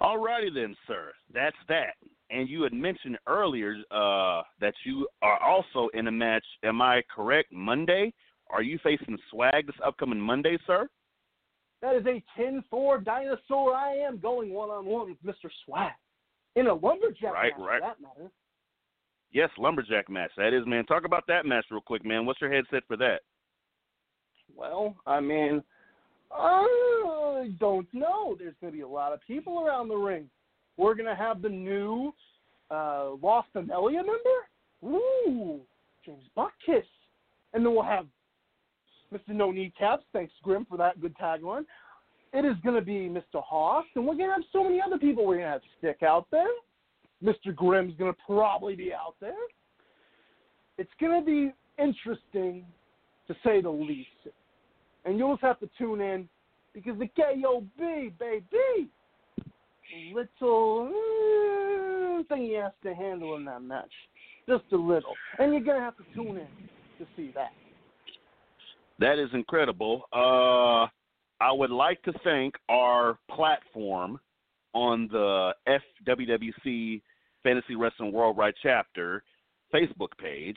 All righty then, sir. That's that. And you had mentioned earlier uh, that you are also in a match. Am I correct? Monday? Are you facing Swag this upcoming Monday, sir? That is a ten four dinosaur. I am going one-on-one with Mister Swag in a lumberjack right, match, right. for that matter. Yes, lumberjack match. That is, man. Talk about that match real quick, man. What's your headset for that? Well, I mean, I don't know. There's going to be a lot of people around the ring. We're going to have the new uh, La Familia member, ooh, James Butkus. And then we'll have Mister No Kneecaps, thanks, Grim, for that good tagline. It is going to be Mister Haas, and we're going to have so many other people. We're going to have Sick out there. Mister Grim's going to probably be out there. It's going to be interesting, to say the least. And you'll just have to tune in, because the K O B, baby, little uh, thing he has to handle in that match. Just a little. And you're going to have to tune in to see that. That is incredible. Uh, I would like to thank our platform on the F W W C Fantasy Wrestling Worldwide Chapter Facebook page.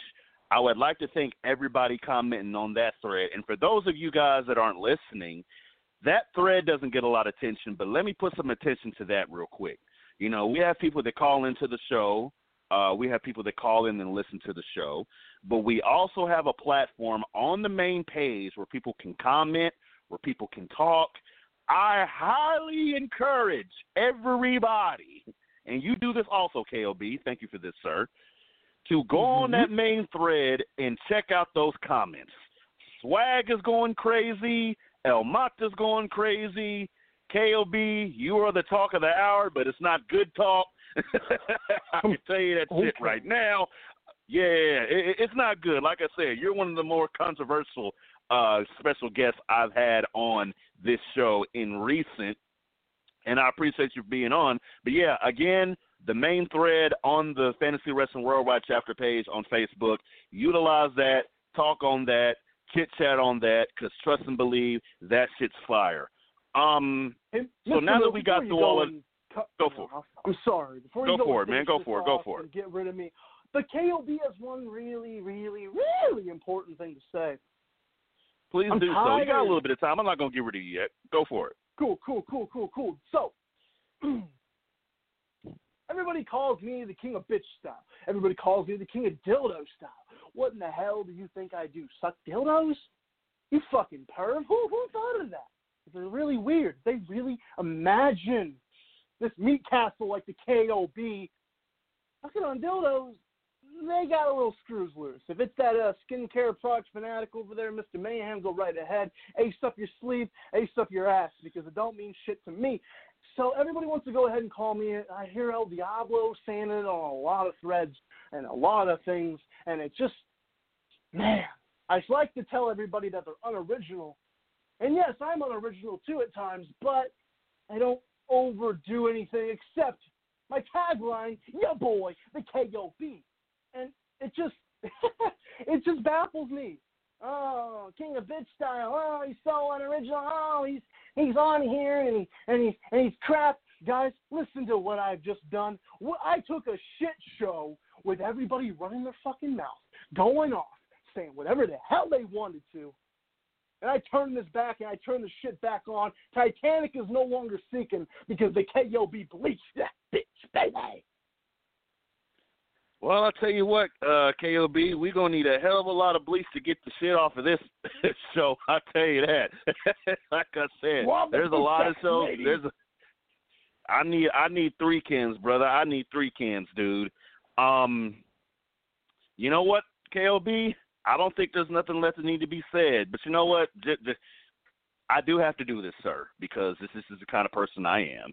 I would like to thank everybody commenting on that thread. And for those of you guys that aren't listening, that thread doesn't get a lot of attention, but let me put some attention to that real quick. You know, we have people that call into the show. Uh, we have people that call in and listen to the show. But we also have a platform on the main page where people can comment, where people can talk. I highly encourage everybody, and you do this also, K O B, thank you for this, sir, to go mm-hmm. on that main thread and check out those comments. Swag is going crazy. El Mata's going crazy. K O B, you are the talk of the hour, but it's not good talk. I can tell you that shit right now. Yeah, it, it's not good. Like I said, you're one of the more controversial uh, special guests I've had on this show in recent, and I appreciate you being on. But, yeah, again, the main thread on the Fantasy Wrestling Worldwide Chapter page on Facebook, utilize that, talk on that, chit-chat on that, because trust and believe, that shit's fire. Um, hey, so Mister now that we got through all of – Go for it. I'm sorry. Before go you go for it, man. Go for it. Go for it. Get rid of me. But K O B has one really, really, really important thing to say. Please I'm do tired. so. You got a little bit of time. I'm not going to get rid of you yet. Go for it. Cool, cool, cool, cool, cool. So, everybody calls me the king of bitch style. Everybody calls me the king of dildo style. What in the hell do you think I do? Suck dildos? You fucking perv. Who, who thought of that? They're really weird. They really imagine this meat castle like the K O B. Fucking on dildos, they got a little screws loose. If it's that uh, skincare product fanatic over there, Mister Mayhem, go right ahead. Ace up your sleeve, ace up your ass, because it don't mean shit to me. So everybody wants to go ahead and call me. I hear El Diablo saying it on a lot of threads and a lot of things, and it just, man, I just like to tell everybody that they're unoriginal. And yes, I'm unoriginal too at times, but I don't overdo anything except my tagline, yeah boy, the K O B. And it just it just baffles me. Oh, king of bitch style. Oh, he's so unoriginal. Oh, he's he's on here and he, and he's and he's crap. Guys, listen to what I've just done. What, I took a shit show with everybody running their fucking mouth, going off, saying whatever the hell they wanted to. And I turn this back, and I turn the shit back on. Titanic is no longer sinking because the K O B bleached that bitch, baby. Well, I'll tell you what, uh, K O B, we're going to need a hell of a lot of bleach to get the shit off of this show. I'll tell you that. Like I said, Robert there's a lot of shows. There's a, I need, I need three cans, brother. I need three cans, dude. Um, you know what, K O B? I don't think there's nothing left that need to be said. But you know what? I do have to do this, sir, because this, this is the kind of person I am.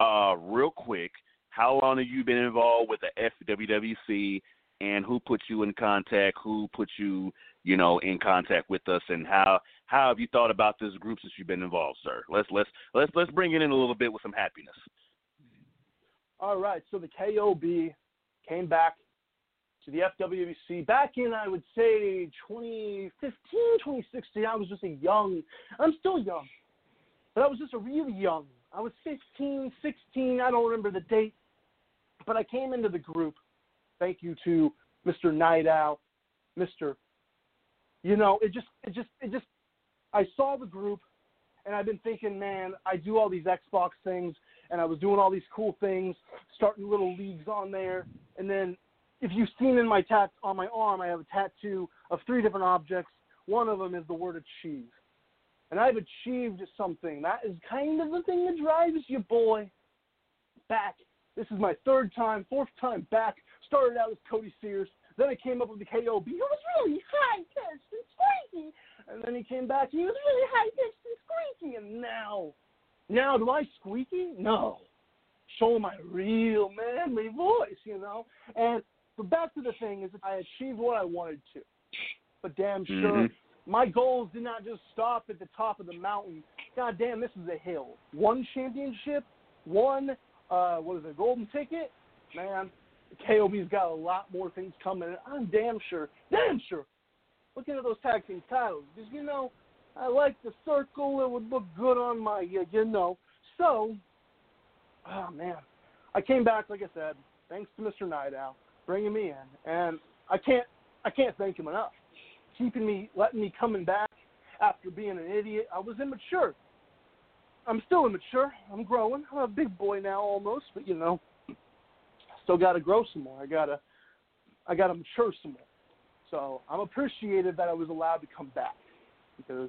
Uh, real quick, how long have you been involved with the F W W C, and who put you in contact, who put you, you know, in contact with us, and how how have you thought about this group since you've been involved, sir? Let's let's let's let's bring it in a little bit with some happiness. All right, so the K O B came back to the F W W C back in, I would say, twenty fifteen, twenty sixteen. I was just a young, I'm still young, but I was just a really young. I was fifteen, sixteen, I don't remember the date, but I came into the group. Thank you to Mister Night Owl, Mister You know, it just, it just, it just, I saw the group, and I've been thinking, man, I do all these Xbox things, and I was doing all these cool things, starting little leagues on there, and then, if you've seen in my tat on my arm, I have a tattoo of three different objects. One of them is the word achieve. And I've achieved something. That is kind of the thing that drives you, boy, back. This is my third time, fourth time back. Started out as Cody Sears. Then I came up with the K O B. He was really high-pitched and squeaky. And then he came back, and he was really high-pitched and squeaky. And now, now do I squeaky? No. Show my real manly voice, you know. And but back to the thing is I achieved what I wanted to. But damn sure, mm-hmm. my goals did not just stop at the top of the mountain. God damn, this is a hill. One championship, one, uh, what is it, golden ticket? Man, K O B's got a lot more things coming. I'm damn sure, damn sure, looking at those tag team titles. Because, you know, I like the circle. It would look good on my, you know. So, oh, man, I came back, like I said, thanks to Mister Night Owl bringing me in, and I can't, I can't thank him enough. Keeping me, letting me coming back after being an idiot. I was immature. I'm still immature. I'm growing. I'm a big boy now almost, but you know, still got to grow some more. I gotta, I gotta mature some more. So I'm appreciative that I was allowed to come back because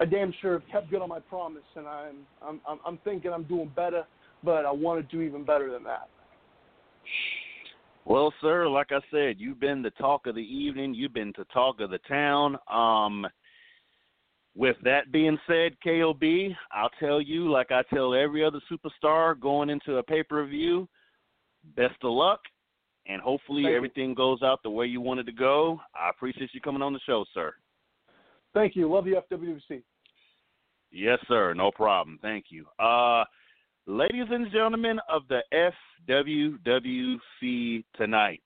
I damn sure kept good on my promise, and I'm I'm I'm thinking I'm doing better, but I want to do even better than that. Well, sir, like I said, you've been the talk of the evening. You've been the talk of the town. Um, with that being said, K O B, I'll tell you, like I tell every other superstar going into a pay-per-view, best of luck, and hopefully Thank everything you. goes out the way you wanted to go. I appreciate you coming on the show, sir. Thank you. Love you, F W W C. Yes, sir. No problem. Thank you. Uh, ladies and gentlemen of the F W W C tonight,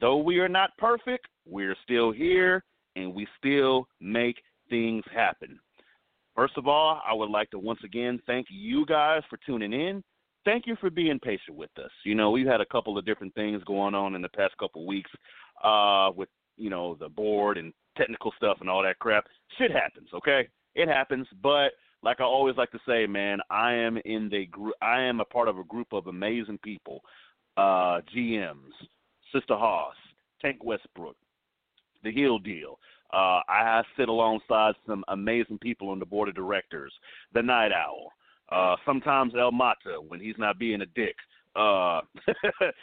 though we are not perfect, we're still here, and we still make things happen. First of all, I would like to once again thank you guys for tuning in. Thank you for being patient with us. You know, we've had a couple of different things going on in the past couple of weeks uh, with, you know, the board and technical stuff and all that crap. Shit happens, okay? It happens, but like I always like to say, man, I am in the group. I am a part of a group of amazing people, uh, G Ms, Sister Haas, Tank Westbrook, the Heel Deal. Uh, I sit alongside some amazing people on the board of directors, the Night Owl, uh, sometimes El Mata when he's not being a dick, uh,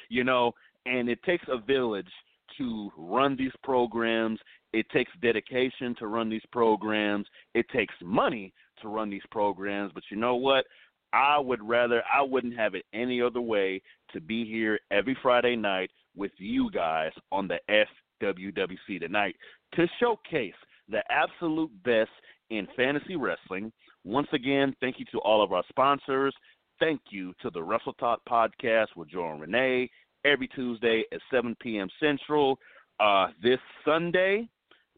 you know, and it takes a village to run these programs. It takes dedication to run these programs. It takes money to run these programs. But you know what? I would rather, I wouldn't have it any other way to be here every Friday night with you guys on the F W W C tonight to showcase the absolute best in fantasy wrestling. Once again, thank you to all of our sponsors. Thank you to the WrestleTalk podcast with Joe and Renee every Tuesday at seven p.m. Central. Uh, this Sunday,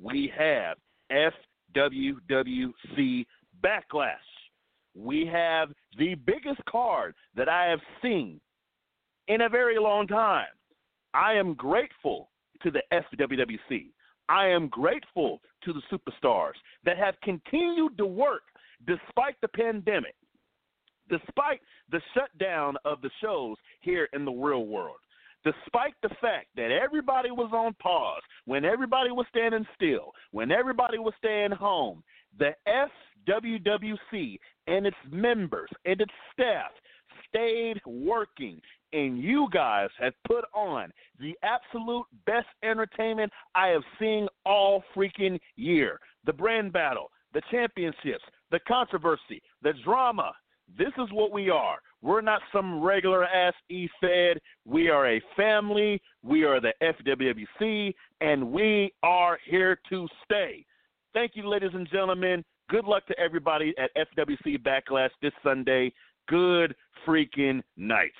we have F W W C Backlash. We have the biggest card that I have seen in a very long time. I am grateful to the F W W C. I am grateful to the superstars that have continued to work despite the pandemic, despite the shutdown of the shows here in the real world. Despite the fact that everybody was on pause, when everybody was standing still, when everybody was staying home, the F W W C and its members and its staff stayed working, and you guys have put on the absolute best entertainment I have seen all freaking year. The brand battle, the championships, the controversy, the drama. This is what we are. We're not some regular-ass E-Fed. We are a family. We are the F W W C, and we are here to stay. Thank you, ladies and gentlemen. Good luck to everybody at F W W C Backlash this Sunday. Good freaking night.